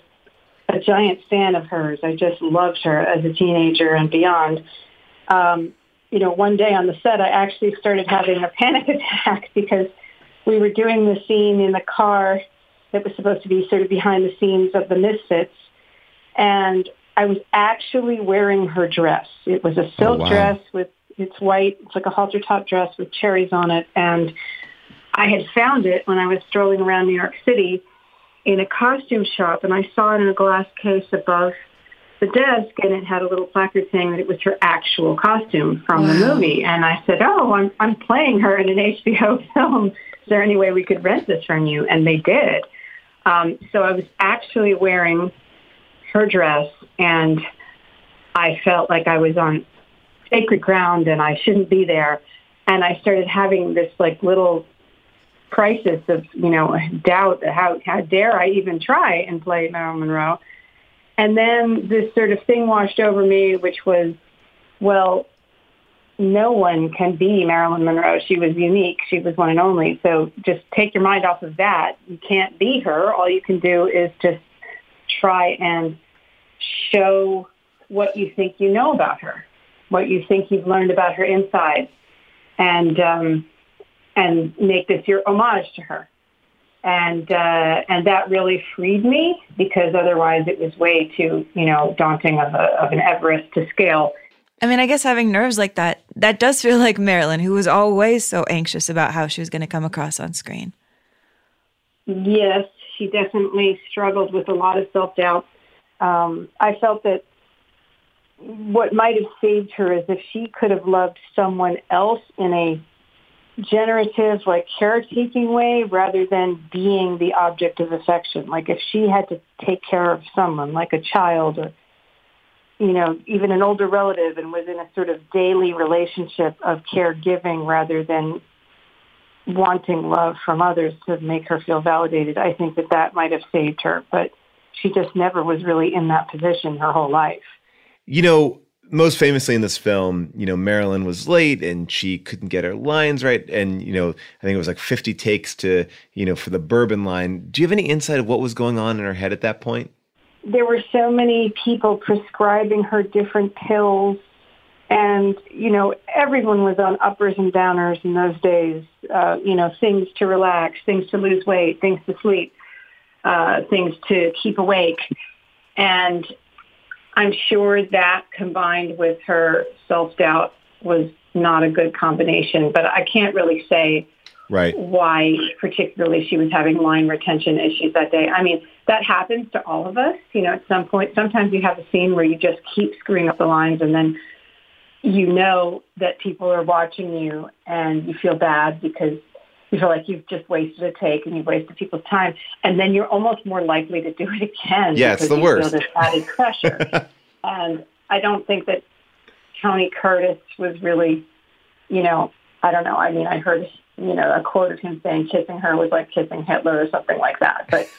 a giant fan of hers. I just loved her as a teenager and beyond. Um, you know, one day on the set, I actually started having a panic attack because we were doing the scene in the car that was supposed to be sort of behind the scenes of The Misfits. And I was actually wearing her dress. It was a silk oh, wow. dress with, it's white, it's like a halter top dress with cherries on it. And I had found it when I was strolling around New York City in a costume shop, and I saw it in a glass case above the desk, and it had a little placard saying that it was her actual costume from wow. the movie. And I said, oh, I'm I'm playing her in an H B O film. Is there any way we could rent this from you? And they did. Um, so I was actually wearing her dress, and I felt like I was on sacred ground and I shouldn't be there. And I started having this like little crisis of, you know, doubt, how how dare I even try and play Marilyn Monroe. And then this sort of thing washed over me, which was, well, no one can be Marilyn Monroe. She was unique. She was one and only. So just take your mind off of that. You can't be her. All you can do is just try and show what you think you know about her, what you think you've learned about her inside, and um and make this your homage to her. And uh, and that really freed me, because otherwise it was way too, you know, daunting of, a, of an Everest to scale. I mean, I guess having nerves like that, that does feel like Marilyn, who was always so anxious about how she was going to come across on screen. Yes, she definitely struggled with a lot of self-doubt. Um, I felt that what might have saved her is if she could have loved someone else in a generative, like caretaking way, rather than being the object of affection. Like, if she had to take care of someone, like a child or, you know, even an older relative, and was in a sort of daily relationship of caregiving rather than wanting love from others to make her feel validated, I think that that might have saved her. But she just never was really in that position her whole life. You know, most famously in this film, you know, Marilyn was late and she couldn't get her lines right. And, you know, I think it was like fifty takes to, you know, for the bourbon line. Do you have any insight of what was going on in her head at that point? There were so many people prescribing her different pills. And, you know, everyone was on uppers and downers in those days. Uh, you know, things to relax, things to lose weight, things to sleep, uh, things to keep awake. And I'm sure that, combined with her self-doubt, was not a good combination, but I can't really say right. why particularly she was having line retention issues that day. I mean, that happens to all of us, you know, at some point. Sometimes you have a scene where you just keep screwing up the lines, and then you know that people are watching you and you feel bad because you feel like you've just wasted a take and you've wasted people's time. And then you're almost more likely to do it again. Yeah, it's the worst. Because you feel this added pressure. And I don't think that Tony Curtis was really, you know, I don't know. I mean, I heard, you know, a quote of him saying kissing her was like kissing Hitler or something like that. But,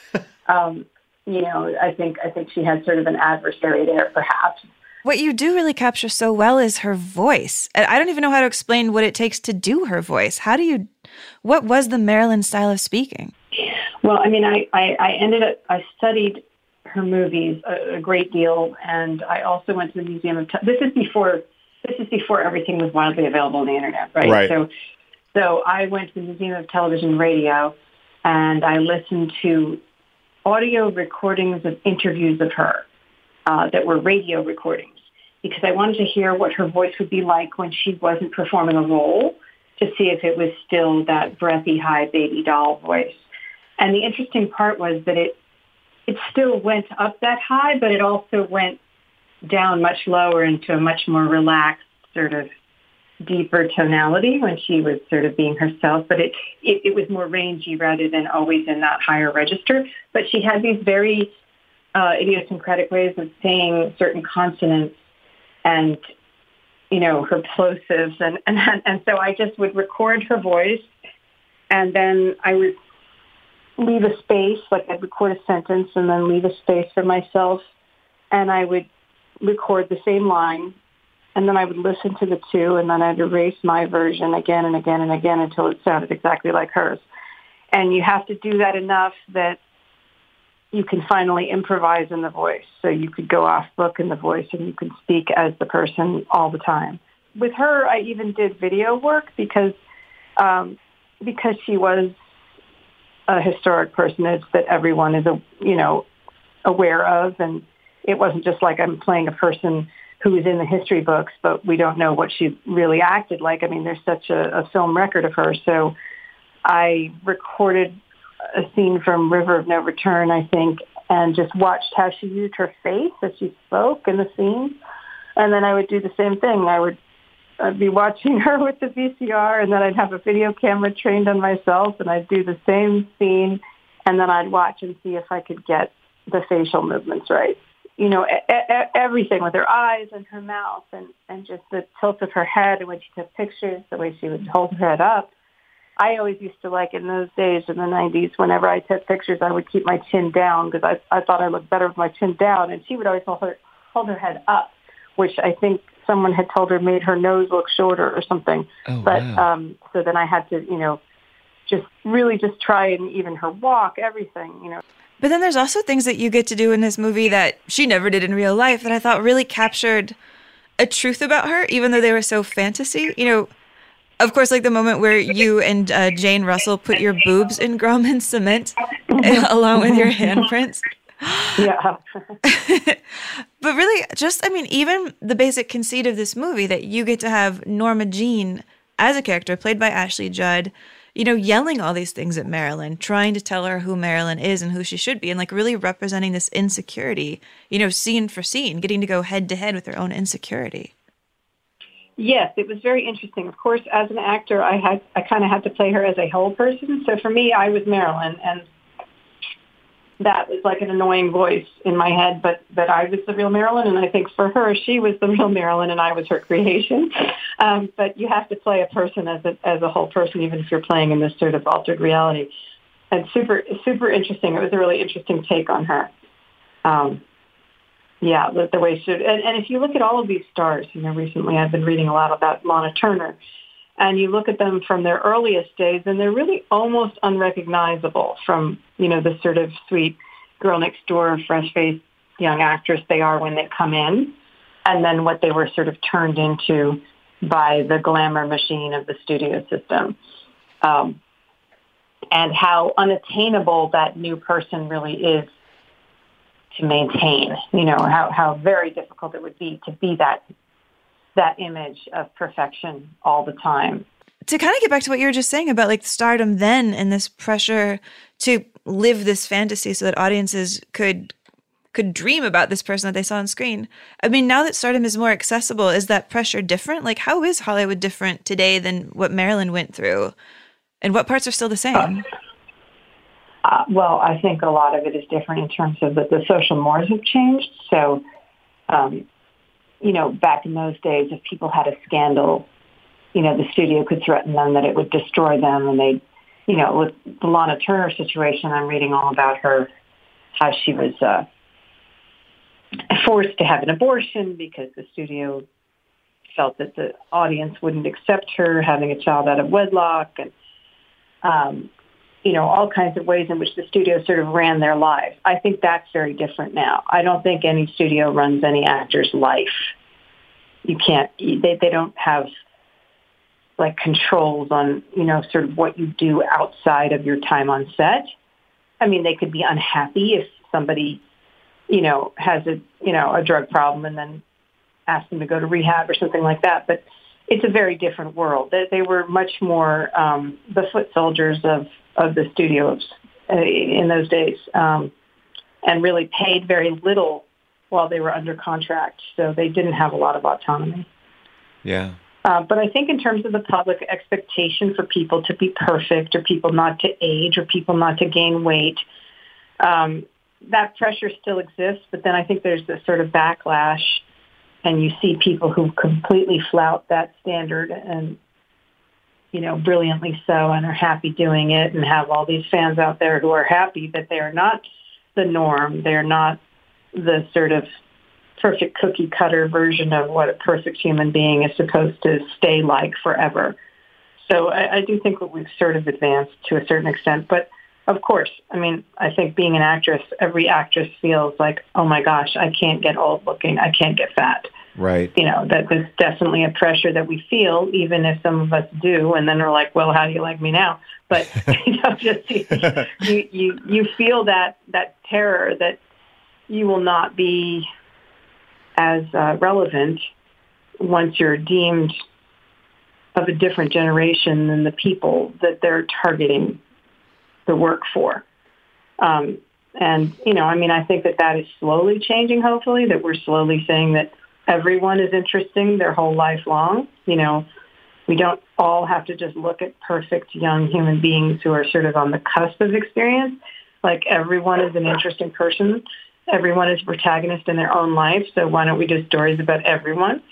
um, you know, I think I think she had sort of an adversary there, perhaps. What you do really capture so well is her voice. I don't even know how to explain what it takes to do her voice. How do you, what was the Marilyn style of speaking? Well, I mean, I, I, I ended up, I studied her movies a, a great deal, and I also went to the Museum of, T- this is before, this is before everything was widely available on the internet, right? Right. So, so I went to the Museum of Television and Radio, and I listened to audio recordings of interviews of her uh, that were radio recordings, because I wanted to hear what her voice would be like when she wasn't performing a role, to see if it was still that breathy, high baby doll voice. And the interesting part was that it it still went up that high, but it also went down much lower into a much more relaxed, sort of deeper tonality when she was sort of being herself. But it, it, it was more rangy rather than always in that higher register. But she had these very uh, idiosyncratic ways of saying certain consonants and, you know, her plosives. And, and, and so I just would record her voice, and then I would leave a space, like I'd record a sentence and then leave a space for myself, and I would record the same line, and then I would listen to the two, and then I'd erase my version again and again and again until it sounded exactly like hers. And you have to do that enough that you can finally improvise in the voice. So you could go off book in the voice, and you could speak as the person all the time. With her, I even did video work because um, because she was a historic personage that everyone is, a, you know, aware of. And it wasn't just like I'm playing a person who is in the history books, but we don't know what she really acted like. I mean, there's such a, a film record of her. So I recorded a scene from River of No Return, I think, and just watched how she used her face as she spoke in the scene. And then I would do the same thing. I would I'd be watching her with the V C R, and then I'd have a video camera trained on myself, and I'd do the same scene, and then I'd watch and see if I could get the facial movements right. You know, e- e- everything with her eyes and her mouth, and, and just the tilt of her head, and when she took pictures, the way she would hold her head up. I always used to, like, in those days, in the nineties, whenever I took pictures, I would keep my chin down because I, I thought I looked better with my chin down, and she would always hold her, hold her head up, which I think someone had told her made her nose look shorter or something. Oh, but wow. um, so then I had to, you know, just really just try, and even her walk, everything, you know. But then there's also things that you get to do in this movie that she never did in real life that I thought really captured a truth about her, even though they were so fantasy. You know, of course, like the moment where you and uh, Jane Russell put your boobs in Grauman cement along with your handprints. Yeah. But really, just, I mean, even the basic conceit of this movie that you get to have Norma Jean as a character played by Ashley Judd, you know, yelling all these things at Marilyn, trying to tell her who Marilyn is and who she should be, and like really representing this insecurity, you know, scene for scene, getting to go head to head with her own insecurity. Yes, it was very interesting. Of course, as an actor, I had, I kind of had to play her as a whole person. So for me, I was Marilyn, and that was like an annoying voice in my head, but that I was the real Marilyn, and I think for her, she was the real Marilyn, and I was her creation. Um, but you have to play a person as a as a whole person, even if you're playing in this sort of altered reality. And super super interesting. It was a really interesting take on her. Um, yeah, the way she. And, and if you look at all of these stars, you know, recently I've been reading a lot about Lana Turner, and you look at them from their earliest days, and they're really almost unrecognizable from, you know, the sort of sweet girl next door, fresh-faced young actress they are when they come in, and then what they were sort of turned into by the glamour machine of the studio system, um, and how unattainable that new person really is to maintain, you know, how, how very difficult it would be to be that that image of perfection all the time. To kind of get back to what you were just saying about like stardom then and this pressure to live this fantasy so that audiences could could dream about this person that they saw on screen. I mean, now that stardom is more accessible, is that pressure different? Like, how is Hollywood different today than what Marilyn went through? And what parts are still the same? Uh, uh, well, I think a lot of it is different in terms of that the social mores have changed. So, um, you know, back in those days, if people had a scandal, you know, the studio could threaten them that it would destroy them. And they, you know, with the Lana Turner situation, I'm reading all about her, how she was uh, forced to have an abortion because the studio felt that the audience wouldn't accept her having a child out of wedlock. And um, you know, all kinds of ways in which the studio sort of ran their lives. I think that's very different now. I don't think any studio runs any actor's life. You can't, they, they don't have like controls on, you know, sort of what you do outside of your time on set. I mean, they could be unhappy if somebody, you know, has a, you know, a drug problem and then ask them to go to rehab or something like that. But it's a very different world. They, they were much more um, the foot soldiers of, of the studios uh, in those days, um, and really paid very little while they were under contract. So they didn't have a lot of autonomy. Yeah. Uh, but I think in terms of the public expectation for people to be perfect or people not to age or people not to gain weight, um, that pressure still exists. But then I think there's this sort of backlash, and you see people who completely flout that standard and, you know, brilliantly so, and are happy doing it, and have all these fans out there who are happy that they're not the norm. They're not the sort of perfect cookie cutter version of what a perfect human being is supposed to stay like forever. So I, I do think that we've sort of advanced to a certain extent. But of course, I mean, I think being an actress, every actress feels like, oh my gosh, I can't get old looking, I can't get fat. Right. You know, that there's definitely a pressure that we feel, even if some of us do, and then we're like, well, how do you like me now? But you know, just you, you you feel that that terror that you will not be as uh, relevant once you're deemed of a different generation than the people that they're targeting the work for. Um, and, you know, I mean, I think that that is slowly changing, hopefully, that we're slowly saying that everyone is interesting their whole life long. You know, we don't all have to just look at perfect young human beings who are sort of on the cusp of experience. Like, everyone is an interesting person. Everyone is a protagonist in their own life. So why don't we do stories about everyone?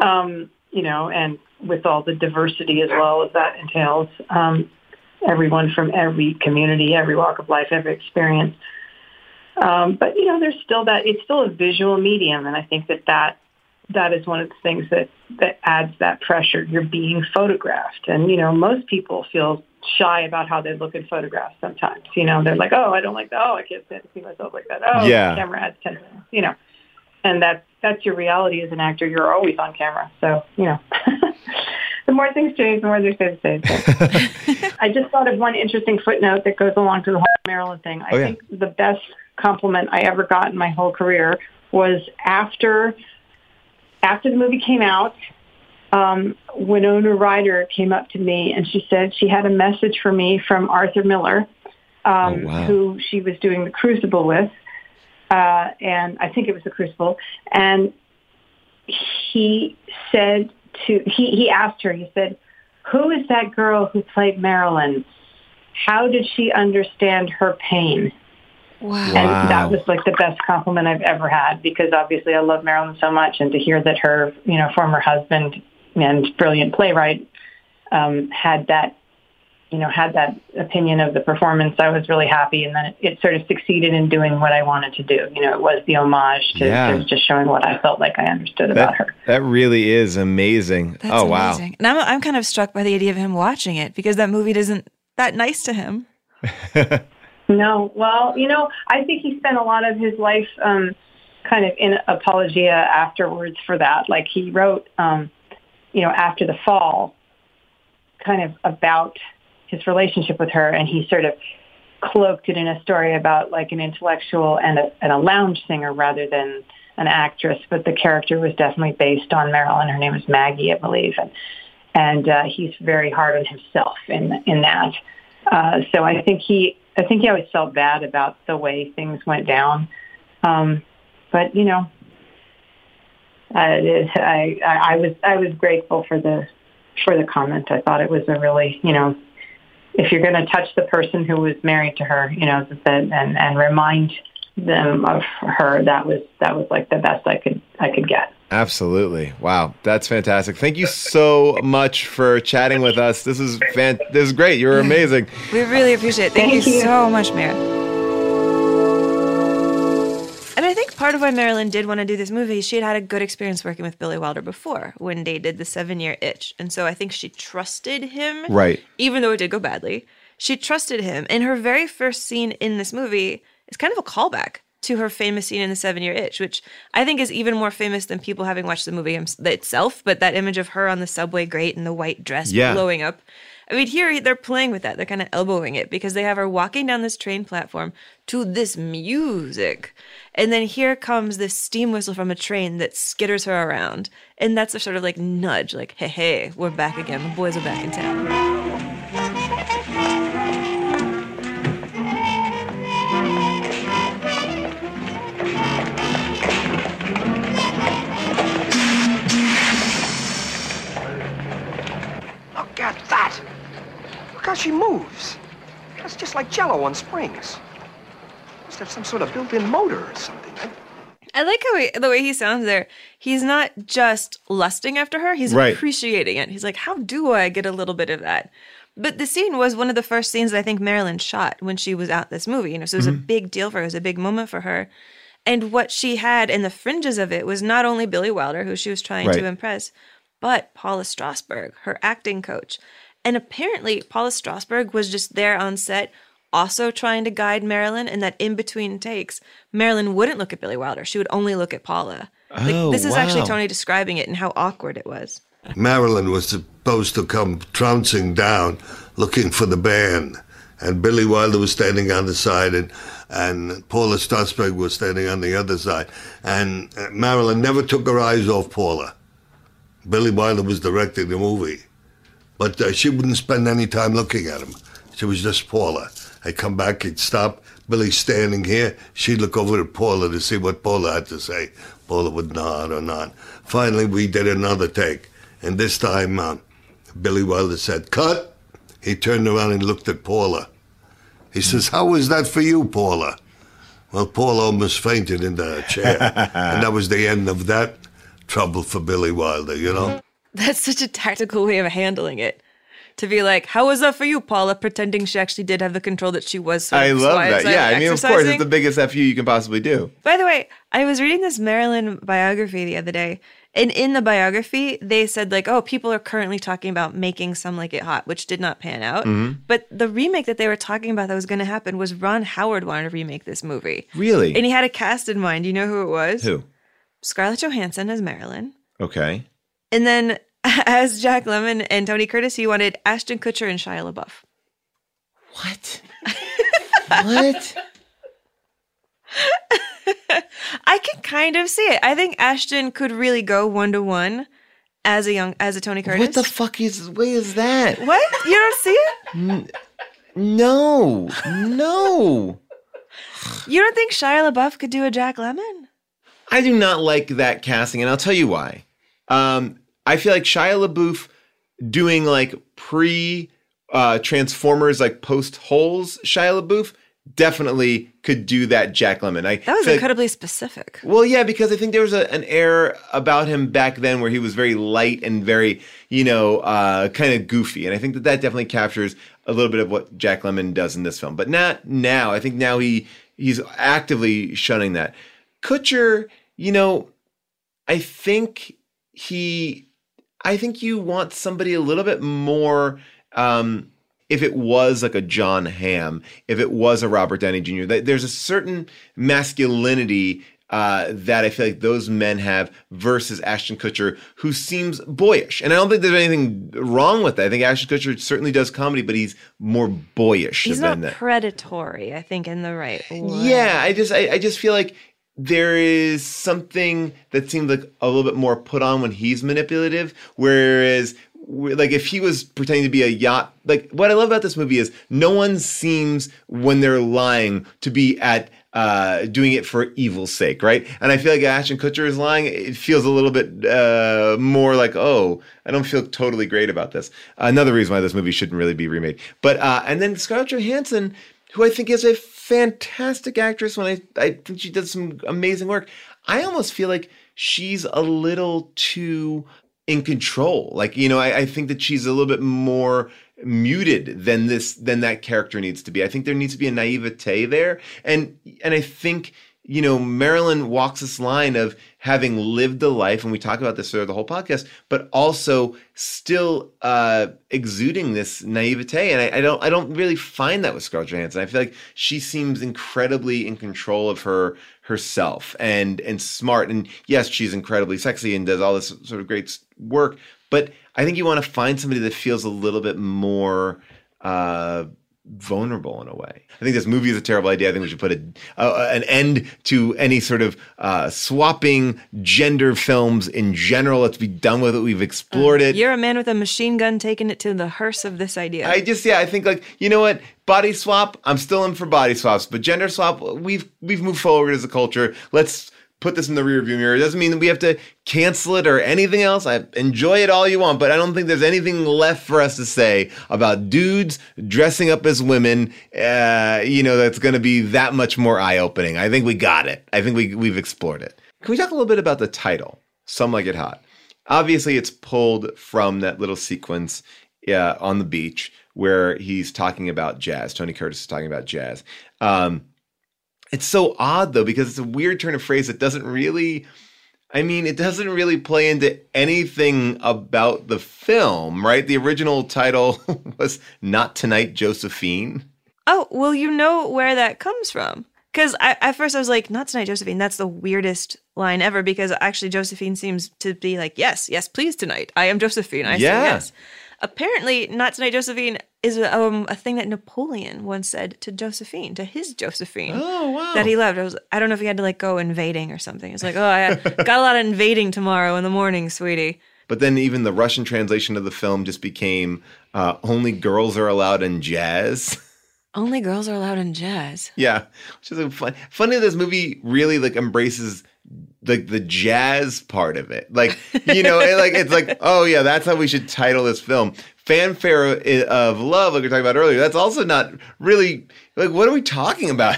Um, you know, and with all the diversity as well as that entails, um, everyone from every community, every walk of life, every experience. Um, but, you know, there's still that, it's still a visual medium. And I think that that, that is one of the things that, that adds that pressure. You're being photographed. And, you know, most people feel shy about how they look in photographs sometimes. You know, they're like, oh, I don't like that. Oh, I can't stand to see myself like that. Oh, yeah. The camera adds ten minutes, you know. And that's, that's your reality as an actor. You're always on camera. So, you know. The more things change, the more they stay the same. I just thought of one interesting footnote that goes along to the whole Marilyn thing. I oh, yeah. think the best compliment I ever got in my whole career was after after the movie came out, um, Winona Ryder came up to me and she said she had a message for me from Arthur Miller, um, oh, wow. who she was doing The Crucible with. Uh, and I think it was The Crucible. And he said... To, he, he asked her, he said, who is that girl who played Marilyn? How did she understand her pain? Wow. And that was like the best compliment I've ever had, because obviously I love Marilyn so much, and to hear that her, you know, former husband and brilliant playwright um, had that, you know, had that opinion of the performance, I was really happy. And then it, it sort of succeeded in doing what I wanted to do. You know, it was the homage to, yeah. to just showing what I felt like I understood that, about her. That really is amazing. That's oh, amazing. Wow. And I'm, I'm kind of struck by the idea of him watching it, because that movie isn't that nice to him. No. Well, you know, I think he spent a lot of his life um, kind of in apologia afterwards for that. Like, he wrote, um, you know, After the Fall, kind of about his relationship with her, and he sort of cloaked it in a story about like an intellectual and a, and a lounge singer rather than an actress. But the character was definitely based on Marilyn. Her name was Maggie, I believe, and and uh, he's very hard on himself in in that. Uh, so I think he I think he always felt bad about the way things went down. Um, but you know, I, I I was I was grateful for the for the comment. I thought it was a really, you know, if you're going to touch the person who was married to her, you know, and, and remind them of her, that was that was like the best I could I could get. Absolutely. Wow. That's fantastic. Thank you so much for chatting with us. This is fan- this is great. You're amazing. We really appreciate it. Thank, Thank you, you so much, Mira. And I think part of why Marilyn did want to do this movie, she had had a good experience working with Billy Wilder before when they did the seven-year itch. And so I think she trusted him. Right. Even though it did go badly. She trusted him. And her very first scene in this movie is kind of a callback to her famous scene in The Seven-Year Itch, which I think is even more famous than people having watched the movie itself. But that image of her on the subway grate in the white dress yeah. blowing up. I mean, here they're playing with that. They're kind of elbowing it because they have her walking down this train platform to this music. And then here comes this steam whistle from a train that skitters her around. And that's a sort of like nudge, like, hey, hey, we're back again. The boys are back in town. Look at that! Look how she moves. That's just like Jell-O on springs. Must have some sort of built-in motor or something. I, I like how he, the way he sounds there. He's not just lusting after her. He's right. appreciating it. He's like, how do I get a little bit of that? But the scene was one of the first scenes that I think Marilyn shot when she was out this movie. You know, so it was mm-hmm. a big deal for her. It was a big moment for her. And what she had in the fringes of it was not only Billy Wilder, who she was trying right. to impress, but Paula Strasberg, her acting coach. And apparently Paula Strasberg was just there on set also trying to guide Marilyn, and that in-between takes, Marilyn wouldn't look at Billy Wilder. She would only look at Paula. Like, oh, this is wow. actually Tony describing it and how awkward it was. Marilyn was supposed to come trouncing down looking for the band, and Billy Wilder was standing on the side, and, and Paula Strasberg was standing on the other side. And Marilyn never took her eyes off Paula. Billy Wilder was directing the movie, but uh, she wouldn't spend any time looking at him. She was just Paula. I'd come back, he'd stop. Billy's standing here. She'd look over at Paula to see what Paula had to say. Paula would nod or not. Finally, we did another take, and this time uh, Billy Wilder said, cut. He turned around and looked at Paula. He says, how was that for you, Paula? Well, Paula almost fainted in the chair, and that was the end of that. Trouble for Billy Wilder, you know? That's such a tactical way of handling it. To be like, how was that for you, Paula? Pretending she actually did have the control that she was. So I love that. Yeah, I mean, of course, it's the biggest F U you can possibly do. By the way, I was reading this Marilyn biography the other day, and in the biography, they said, like, oh, people are currently talking about making Some Like It Hot, which did not pan out. Mm-hmm. But the remake that they were talking about that was going to happen was Ron Howard wanted to remake this movie. Really? And he had a cast in mind. You know who it was? Who? Scarlett Johansson as Marilyn. Okay. And then as Jack Lemmon and Tony Curtis, he wanted Ashton Kutcher and Shia LaBeouf. What? What? I can kind of see it. I think Ashton could really go one-to-one as a young as a Tony Curtis. What the fuck is, what is that? What? You don't see it? N- no. No. You don't think Shia LaBeouf could do a Jack Lemmon? I do not like that casting, and I'll tell you why. Um, I feel like Shia LaBeouf doing like pre-Transformers, uh, like post-Holes Shia LaBeouf definitely could do that Jack Lemmon. I that was incredibly like, specific. Well, yeah, because I think there was a, an air about him back then where he was very light and very, you know, uh, kind of goofy. And I think that that definitely captures a little bit of what Jack Lemmon does in this film. But not now. I think now he he's actively shunning that. Kutcher... You know, I think he, I think you want somebody a little bit more, um, if it was like a John Hamm, if it was a Robert Downey Junior, that there's a certain masculinity uh, that I feel like those men have versus Ashton Kutcher, who seems boyish. And I don't think there's anything wrong with that. I think Ashton Kutcher certainly does comedy, but he's more boyish. He's not that. predatory, I think, in the right way. Yeah, I just, I, I just feel like there is something that seems like a little bit more put on when he's manipulative, whereas like if he was pretending to be a yacht, like what I love about this movie is no one seems when they're lying to be at uh, doing it for evil's sake, right? And I feel like Ashton Kutcher is lying. It feels a little bit uh, more like, oh, I don't feel totally great about this. Another reason why this movie shouldn't really be remade. But uh, and then Scarlett Johansson, who I think is a fantastic actress. When I, I think she does some amazing work. I almost feel like she's a little too in control. Like, you know, I, I think that she's a little bit more muted than this, than that character needs to be. I think there needs to be a naivete there. And, and I think, you know, Marilyn walks this line of, having lived a life, and we talk about this throughout the whole podcast, but also still uh, exuding this naivete. And I, I don't I don't really find that with Scarlett Johansson. I feel like she seems incredibly in control of her herself and and smart. And yes, she's incredibly sexy and does all this sort of great work. But I think you want to find somebody that feels a little bit more uh, vulnerable in a way. I think this movie is a terrible idea. I think we should put a, uh, an end to any sort of uh, swapping gender films in general. Let's be done with it. We've explored uh, it. You're a man with a machine gun taking it to the hearse of this idea. I just, yeah, I think like, you know what? Body swap, I'm still in for body swaps. But gender swap, we've we've moved forward as a culture. Let's put this in the rearview mirror. It doesn't mean that we have to cancel it or anything else. I enjoy it all you want, but I don't think there's anything left for us to say about dudes dressing up as women, uh, you know, that's going to be that much more eye-opening. I think we got it. I think we, we've explored it. Can we talk a little bit about the title, Some Like It Hot? Obviously, it's pulled from that little sequence uh, on the beach where he's talking about jazz. Tony Curtis is talking about jazz. Um It's so odd, though, because it's a weird turn of phrase that doesn't really, I mean, it doesn't really play into anything about the film, right? The original title was Not Tonight, Josephine. Oh, well, you know where that comes from. Because at first I was like, Not Tonight, Josephine. That's the weirdest line ever, because actually Josephine seems to be like, yes, yes, please tonight. I am Josephine. I yeah. say yes. Apparently, Not Tonight, Josephine is um, a thing that Napoleon once said to Josephine, to his Josephine. Oh, wow. That he loved. I, was, I don't know if he had to, like, go invading or something. It's like, oh, I got a lot of invading tomorrow in the morning, sweetie. But then even the Russian translation of the film just became uh, Only Girls Are Allowed in Jazz. Only Girls Are Allowed in Jazz. Yeah. Which is a fun. Funny this movie really, like, embraces like the, the jazz part of it. Like, you know, it, like, it's like, oh yeah, that's how we should title this film. Fanfare of Love, like we talked about earlier. That's also not really, like, what are we talking about?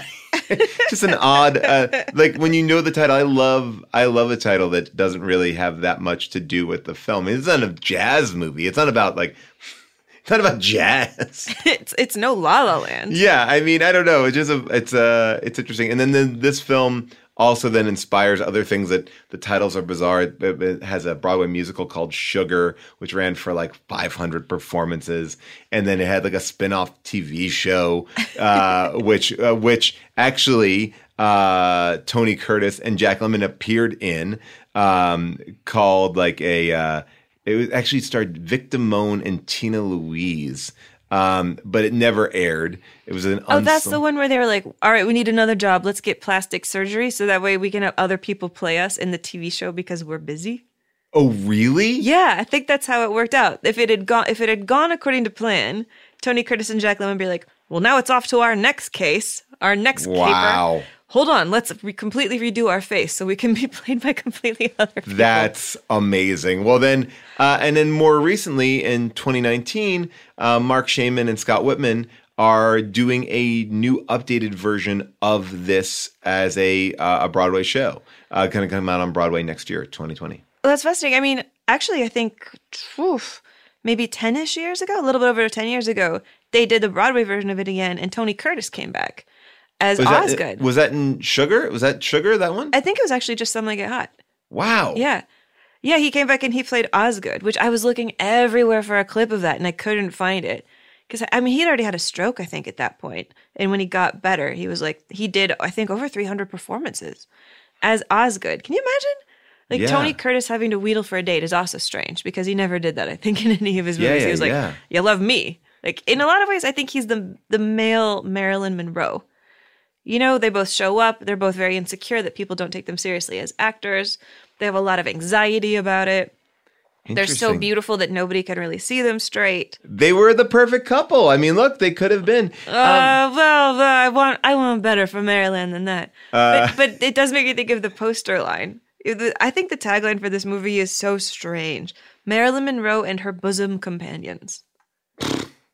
Just an odd, uh, like when you know the title, I love, I love a title that doesn't really have that much to do with the film. It's not a jazz movie. It's not about like, it's not about jazz. It's it's no La La Land. Yeah. I mean, I don't know. It's just, a, it's uh it's interesting. And then the, this film also then inspires other things that the titles are bizarre. It, it has a Broadway musical called Sugar, which ran for like five hundred performances. And then it had like a spinoff T V show, uh, which uh, which actually uh, Tony Curtis and Jack Lemmon appeared in, um, called like a uh, – it was actually starred Vic Damone and Tina Louise. Um, but it never aired. It was an. Oh, uns- that's the one where they were like, all right, we need another job. Let's get plastic surgery so that way we can have other people play us in the T V show because we're busy. Oh, really? Yeah, I think that's how it worked out. If it had gone, if it had gone according to plan, Tony Curtis and Jack Lemmon would be like, well, now it's off to our next case, our next wow. caper. Hold on, let's re- completely redo our face so we can be played by completely other people. That's amazing. Well, then, uh, and then more recently in twenty nineteen, uh, Mark Shaiman and Scott Whitman are doing a new updated version of this as a uh, a Broadway show. Uh, going to come out on Broadway next year, twenty twenty. Well, that's fascinating. I mean, actually, I think oof, maybe ten-ish years ago, a little bit over ten years ago, they did the Broadway version of it again, and Tony Curtis came back. As was Osgood. That, was that in Sugar? Was that Sugar, that one? I think it was actually just Some Like It Hot. Wow. Yeah. Yeah, he came back and he played Osgood, which I was looking everywhere for a clip of that, and I couldn't find it. Because, I mean, he'd already had a stroke, I think, at that point. And when he got better, he was like, he did, I think, over three hundred performances as Osgood. Can you imagine? Like, yeah. Tony Curtis having to wheedle for a date is also strange, because he never did that, I think, in any of his movies. Yeah, yeah, he was like, yeah. You love me. Like, in a lot of ways, I think he's the the male Marilyn Monroe. You know, they both show up. They're both very insecure that people don't take them seriously as actors. They have a lot of anxiety about it. They're so beautiful that nobody can really see them straight. They were the perfect couple. I mean, look, they could have been. Um, uh, well, uh, I want I want better for Marilyn than that. Uh, but, but it does make me think of the poster line. I think the tagline for this movie is so strange. Marilyn Monroe and her bosom companions.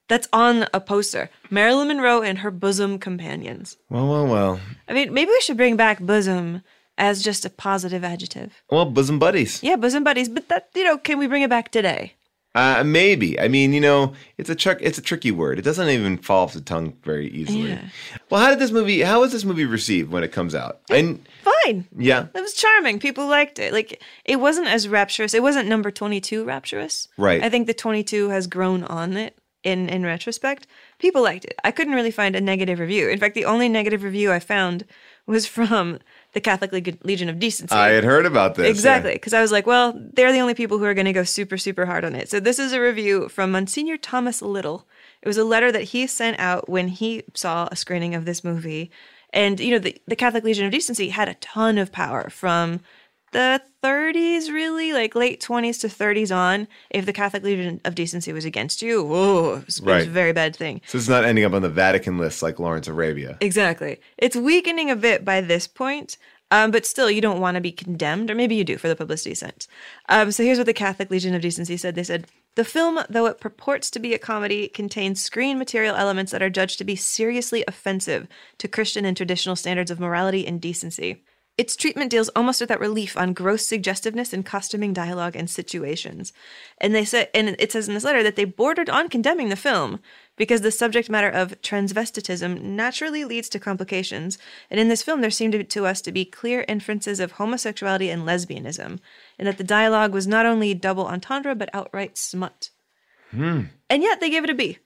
That's on a poster. Marilyn Monroe and her bosom companions. Well, well, well. I mean, maybe we should bring back bosom as just a positive adjective. Well, bosom buddies. Yeah, bosom buddies. But that, you know, can we bring it back today? Uh, maybe. I mean, you know, it's a tr- it's a tricky word. It doesn't even fall off the tongue very easily. Yeah. Well, how did this movie? How was this movie received when it comes out? And fine. Yeah, it was charming. People liked it. Like, it wasn't as rapturous. It wasn't number twenty-two rapturous. Right. I think the twenty-two has grown on it in in retrospect. People liked it. I couldn't really find a negative review. In fact, the only negative review I found was from the Catholic Leg- Legion of Decency. I had heard about this. Exactly, because yeah. I was like, well, they're the only people who are going to go super, super hard on it. So this is a review from Monsignor Thomas Little. It was a letter that he sent out when he saw a screening of this movie. And, you know, the, the Catholic Legion of Decency had a ton of power from the thirties, really, like late twenties to thirties on. If the Catholic Legion of Decency was against you, whoa, it was, right. it was a very bad thing. So it's not ending up on the Vatican list like Lawrence of Arabia. Exactly. It's weakening a bit by this point, um, but still, you don't want to be condemned, or maybe you do for the publicity sense. Um, so here's what the Catholic Legion of Decency said. They said, "The film, though it purports to be a comedy, contains screen material elements that are judged to be seriously offensive to Christian and traditional standards of morality and decency. Its treatment deals almost without relief on gross suggestiveness in costuming, dialogue, and situations." And they say, and it says in this letter that they bordered on condemning the film because the subject matter of transvestitism naturally leads to complications. And in this film, there seemed to, to us to be clear inferences of homosexuality and lesbianism, and that the dialogue was not only double entendre, but outright smut. Hmm. And yet they gave it a B.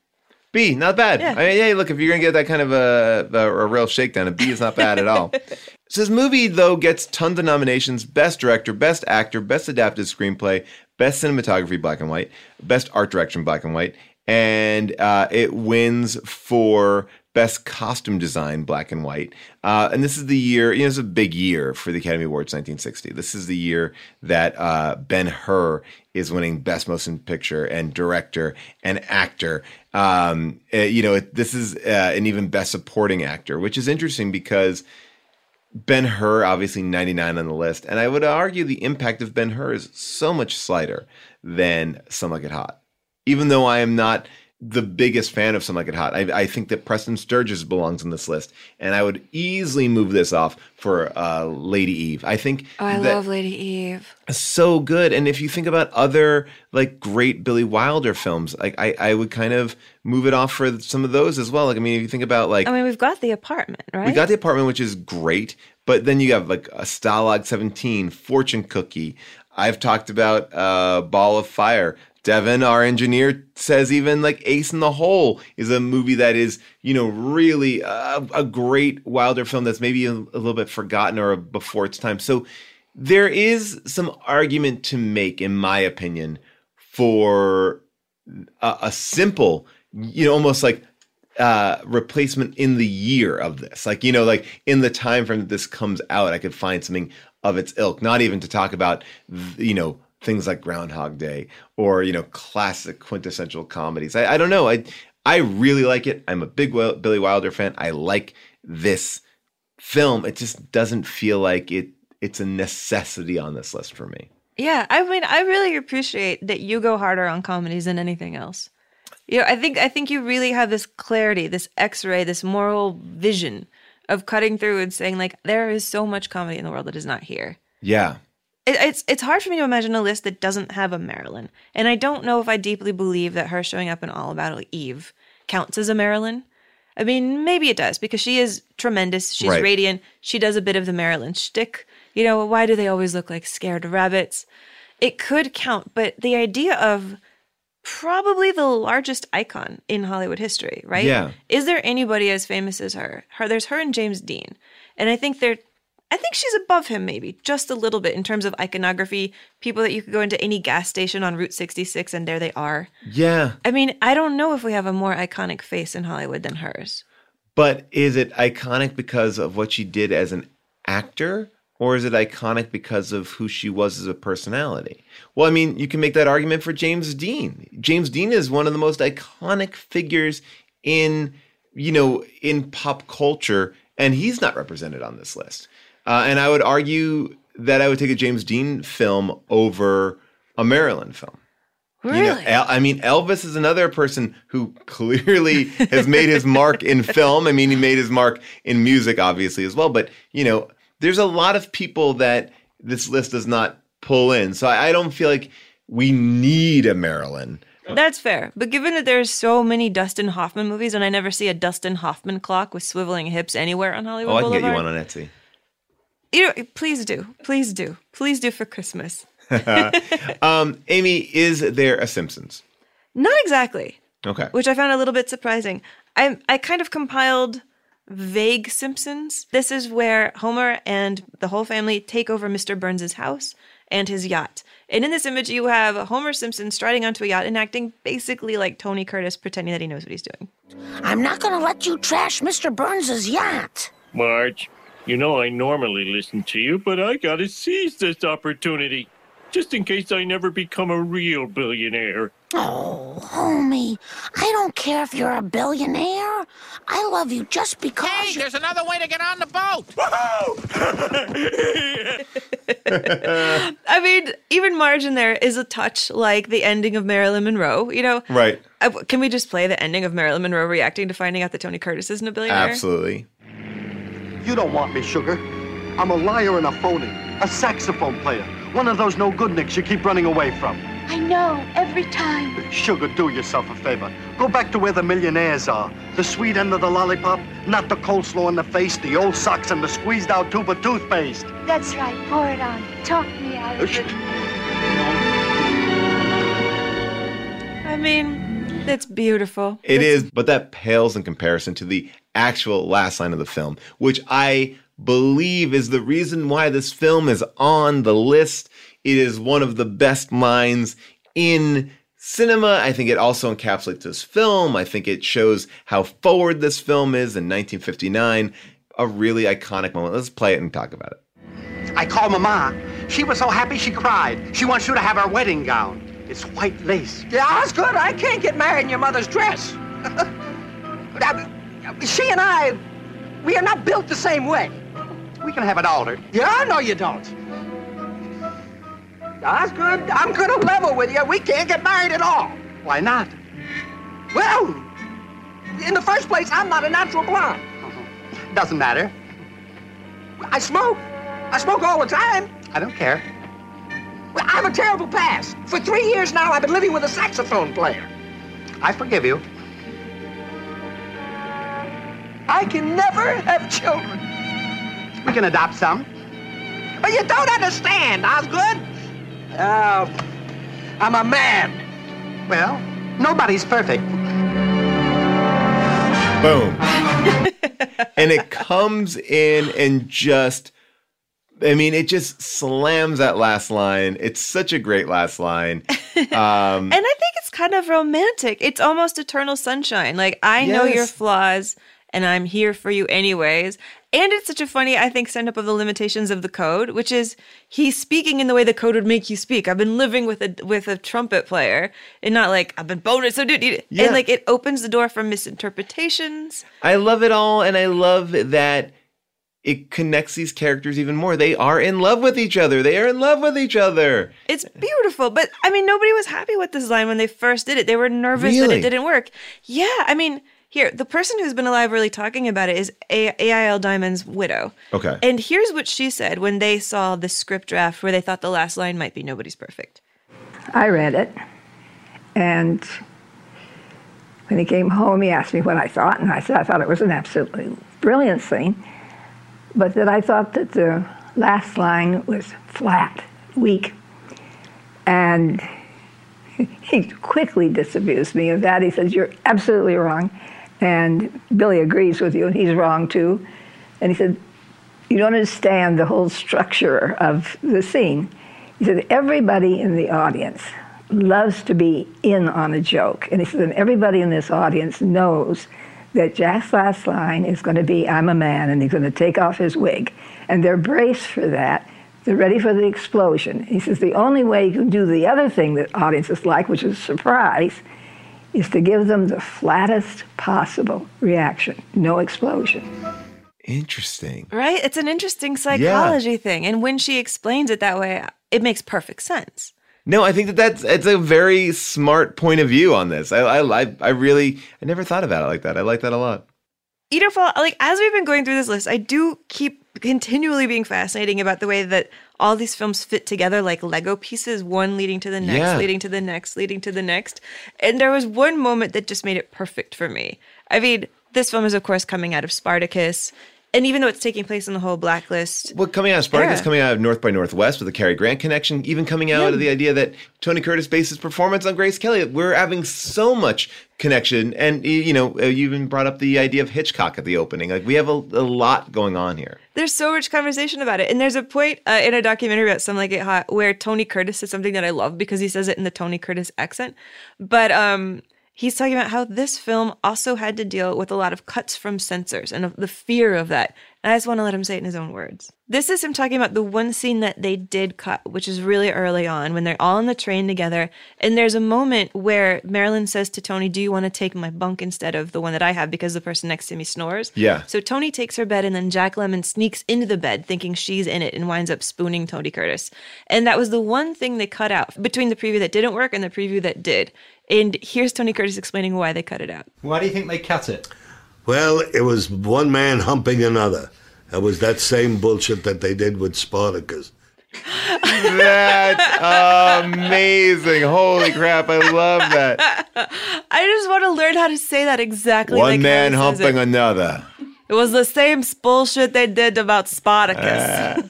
B, not bad. Yeah, I mean, hey, look, if you're going to get that kind of a, a, a real shakedown, a B is not bad at all. So this movie, though, gets tons of nominations: Best Director, Best Actor, Best Adapted Screenplay, Best Cinematography, black and white, Best Art Direction, black and white, and uh, it wins for Best Costume Design, black and white. Uh, and this is the year, you know, it's a big year for the Academy Awards, nineteen sixty. This is the year that uh, Ben-Hur is winning Best Motion Picture and Director and Actor. Um, uh, you know, it, this is uh, an even Best Supporting Actor, which is interesting because Ben-Hur, obviously ninety-nine on the list. And I would argue the impact of Ben-Hur is so much slighter than Some Like It Hot. Even though I am not the biggest fan of Some Like It Hot, I, I think that Preston Sturges belongs on this list. And I would easily move this off for uh, Lady Eve. I think oh, I love Lady Eve. So good. And if you think about other like great Billy Wilder films, like I, I would kind of move it off for some of those as well. Like, I mean, if you think about like, I mean, we've got The Apartment, right? We got The Apartment, which is great. But then you have like a Stalag seventeen, Fortune Cookie. I've talked about uh, Ball of Fire. Devin, our engineer, says even like Ace in the Hole is a movie that is, you know, really a, a great Wilder film that's maybe a, a little bit forgotten or before its time. So there is some argument to make, in my opinion, for a, a simple, you know, almost like uh, replacement in the year of this. Like, you know, like in the time frame that this comes out, I could find something of its ilk, not even to talk about, you know, things like Groundhog Day or, you know, classic quintessential comedies. I, I don't know. I I really like it. I'm a big Will, Billy Wilder fan. I like this film. It just doesn't feel like it. It's a necessity on this list for me. Yeah, I mean, I really appreciate that you go harder on comedies than anything else. You know, I think I think you really have this clarity, this X-ray, this moral vision of cutting through and saying like, there is so much comedy in the world that is not here. Yeah. It's it's hard for me to imagine a list that doesn't have a Marilyn. And I don't know if I deeply believe that her showing up in All About Eve counts as a Marilyn. I mean, maybe it does, because she is tremendous. She's right. Radiant. She does a bit of the Marilyn shtick. You know, why do they always look like scared rabbits? It could count, but the idea of probably the largest icon in Hollywood history, right? Yeah. Is there anybody as famous as her? Her there's her and James Dean. And I think they're I think she's above him maybe, just a little bit in terms of iconography, people that you could go into any gas station on Route sixty-six and there they are. Yeah. I mean, I don't know if we have a more iconic face in Hollywood than hers. But is it iconic because of what she did as an actor, or is it iconic because of who she was as a personality? Well, I mean, you can make that argument for James Dean. James Dean is one of the most iconic figures in, you know, in pop culture, and he's not represented on this list. Uh, and I would argue that I would take a James Dean film over a Marilyn film. Really? You know, El- I mean, Elvis is another person who clearly has made his mark in film. I mean, he made his mark in music, obviously, as well. But, you know, there's a lot of people that this list does not pull in. So I, I don't feel like we need a Marilyn. That's fair. But given that there's so many Dustin Hoffman movies, and I never see a Dustin Hoffman clock with swiveling hips anywhere on Hollywood Boulevard. Oh, I can Boulevard. get you one on Etsy. Either, please do. Please do. Please do for Christmas. um, Amy, is there a Simpsons? Not exactly. Okay. Which I found a little bit surprising. I I kind of compiled vague Simpsons. This is where Homer and the whole family take over Mister Burns' house and his yacht. And in this image, you have Homer Simpson striding onto a yacht and acting basically like Tony Curtis, pretending that he knows what he's doing. I'm not going to let you trash Mister Burns' yacht. Marge, you know I normally listen to you, but I got to seize this opportunity, just in case I never become a real billionaire. Oh, homie, I don't care if you're a billionaire. I love you just because... Hey, you... there's another way to get on the boat! Woohoo! I mean, even Marge in there is a touch like the ending of Marilyn Monroe, you know? Right. I, can we just play the ending of Marilyn Monroe reacting to finding out that Tony Curtis isn't a billionaire? Absolutely. You don't want me, sugar. I'm a liar and a phony, a saxophone player, one of those no-good nicks you keep running away from. I know, every time. Sugar, do yourself a favor. Go back to where the millionaires are. The sweet end of the lollipop, not the coleslaw in the face, the old socks, and the squeezed-out tube of toothpaste. That's right. Pour it on. Talk me out of it. I mean, it's beautiful. It it's- is, but that pales in comparison to the actual last line of the film, which I believe is the reason why this film is on the list. It is one of the best lines in cinema. I think it also encapsulates this film. I think it shows how forward this film is in nineteen fifty-nine. A really iconic moment. Let's play it and talk about it. I called Mama. She was so happy she cried. She wants you to have her wedding gown. It's white lace. Yeah, Osgood, I can't get married in your mother's dress. She and I, we are not built the same way. We can have it altered. Yeah, I know you don't. Osgood, I'm gonna level with you. We can't get married at all. Why not? Well, in the first place, I'm not a natural blonde. Doesn't matter. I smoke. I smoke all the time. I don't care. Well, I have a terrible past. For three years now, I've been living with a saxophone player. I forgive you. I can never have children. We can adopt some. But you don't understand, Osgood. Uh, I'm a man. Well, nobody's perfect. Boom. And it comes in and just, I mean, it just slams that last line. It's such a great last line. Um, and I think it's kind of romantic. It's almost eternal sunshine. Like, I yes. know your flaws, and I'm here for you anyways. And it's such a funny, I think, send-up of the limitations of the code, which is he's speaking in the way the code would make you speak. I've been living with a with a trumpet player, and not like, I've been bonus. So dude, yeah. And like it opens the door for misinterpretations. I love it all, and I love that it connects these characters even more. They are in love with each other. They are in love with each other. It's beautiful. But, I mean, nobody was happy with this line when they first did it. They were nervous really? that it didn't work. Yeah, I mean... Here, the person who's been alive really talking about it is A I L Diamond's widow. Okay. And here's what she said when they saw the script draft where they thought the last line might be nobody's perfect. I read it, and when he came home, he asked me what I thought, and I said I thought it was an absolutely brilliant scene, but that I thought that the last line was flat, weak, and he quickly disabused me of that. He says, you're absolutely wrong. And Billy agrees with you, and he's wrong too. And he said, you don't understand the whole structure of the scene. He said, everybody in the audience loves to be in on a joke. And he said, and everybody in this audience knows that Jack's last line is going to be, I'm a man, and he's going to take off his wig. And they're braced for that. They're ready for the explosion. He says, the only way you can do the other thing that audiences like, which is surprise, is to give them the flattest possible reaction. No explosion. Interesting. Right? It's an interesting psychology yeah. thing. And when she explains it that way, it makes perfect sense. No, I think that that's it's a very smart point of view on this. I, I, I really, I never thought about it like that. I like that a lot. You know, Paul, like, as we've been going through this list, I do keep continually being fascinating about the way that all these films fit together like Lego pieces, one leading to the next, yeah. leading to the next, leading to the next. And there was one moment that just made it perfect for me. I mean, this film is, of course, coming out of Spartacus. And even though it's taking place in the whole Blacklist. Well, coming out of Spartacus, era. coming out of North by Northwest with the Cary Grant connection, even coming out yeah. of the idea that Tony Curtis based his performance on Grace Kelly. We're having so much connection. And, you know, you even brought up the idea of Hitchcock at the opening. Like, we have a, a lot going on here. There's so much conversation about it. And there's a point uh, in a documentary about Some Like It Hot where Tony Curtis says something that I love because he says it in the Tony Curtis accent. But, um... he's talking about how this film also had to deal with a lot of cuts from censors and the fear of that. And I just want to let him say it in his own words. This is him talking about the one scene that they did cut, which is really early on when they're all on the train together. And there's a moment where Marilyn says to Tony, do you want to take my bunk instead of the one that I have because the person next to me snores? Yeah. So Tony takes her bed and then Jack Lemmon sneaks into the bed thinking she's in it and winds up spooning Tony Curtis. And that was the one thing they cut out between the preview that didn't work and the preview that did. And here's Tony Curtis explaining why they cut it out. Why do you think they cut it? Well, it was one man humping another. It was that same bullshit that they did with Spartacus. That's amazing. Holy crap, I love that. I just want to learn how to say that exactly. One like man humping it. another. It was the same bullshit they did about Spartacus. Uh.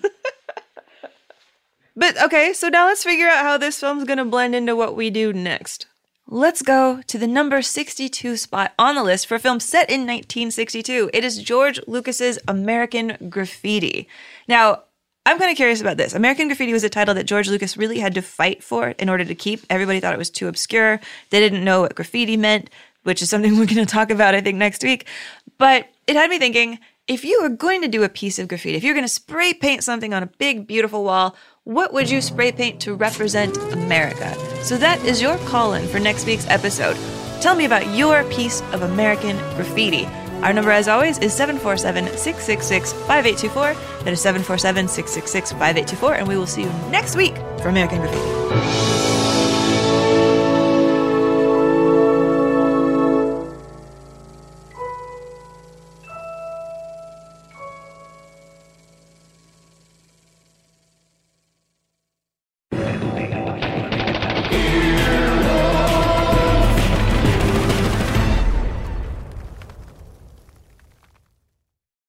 But, okay, so now let's figure out how this film's going to blend into what we do next. Let's go to the number sixty-two spot on the list for a film set in nineteen sixty-two. It is George Lucas's American Graffiti. Now, I'm kind of curious about this. American Graffiti was a title that George Lucas really had to fight for in order to keep. Everybody thought it was too obscure. They didn't know what graffiti meant, which is something we're going to talk about, I think, next week. But it had me thinking, if you were going to do a piece of graffiti, if you're going to spray paint something on a big, beautiful wall, what would you spray paint to represent America? So that is your call-in for next week's episode. Tell me about your piece of American graffiti. Our number, as always, is seven four seven, six six six, five eight two four. That is seven four seven, six six six, five eight two four. And we will see you next week for American Graffiti.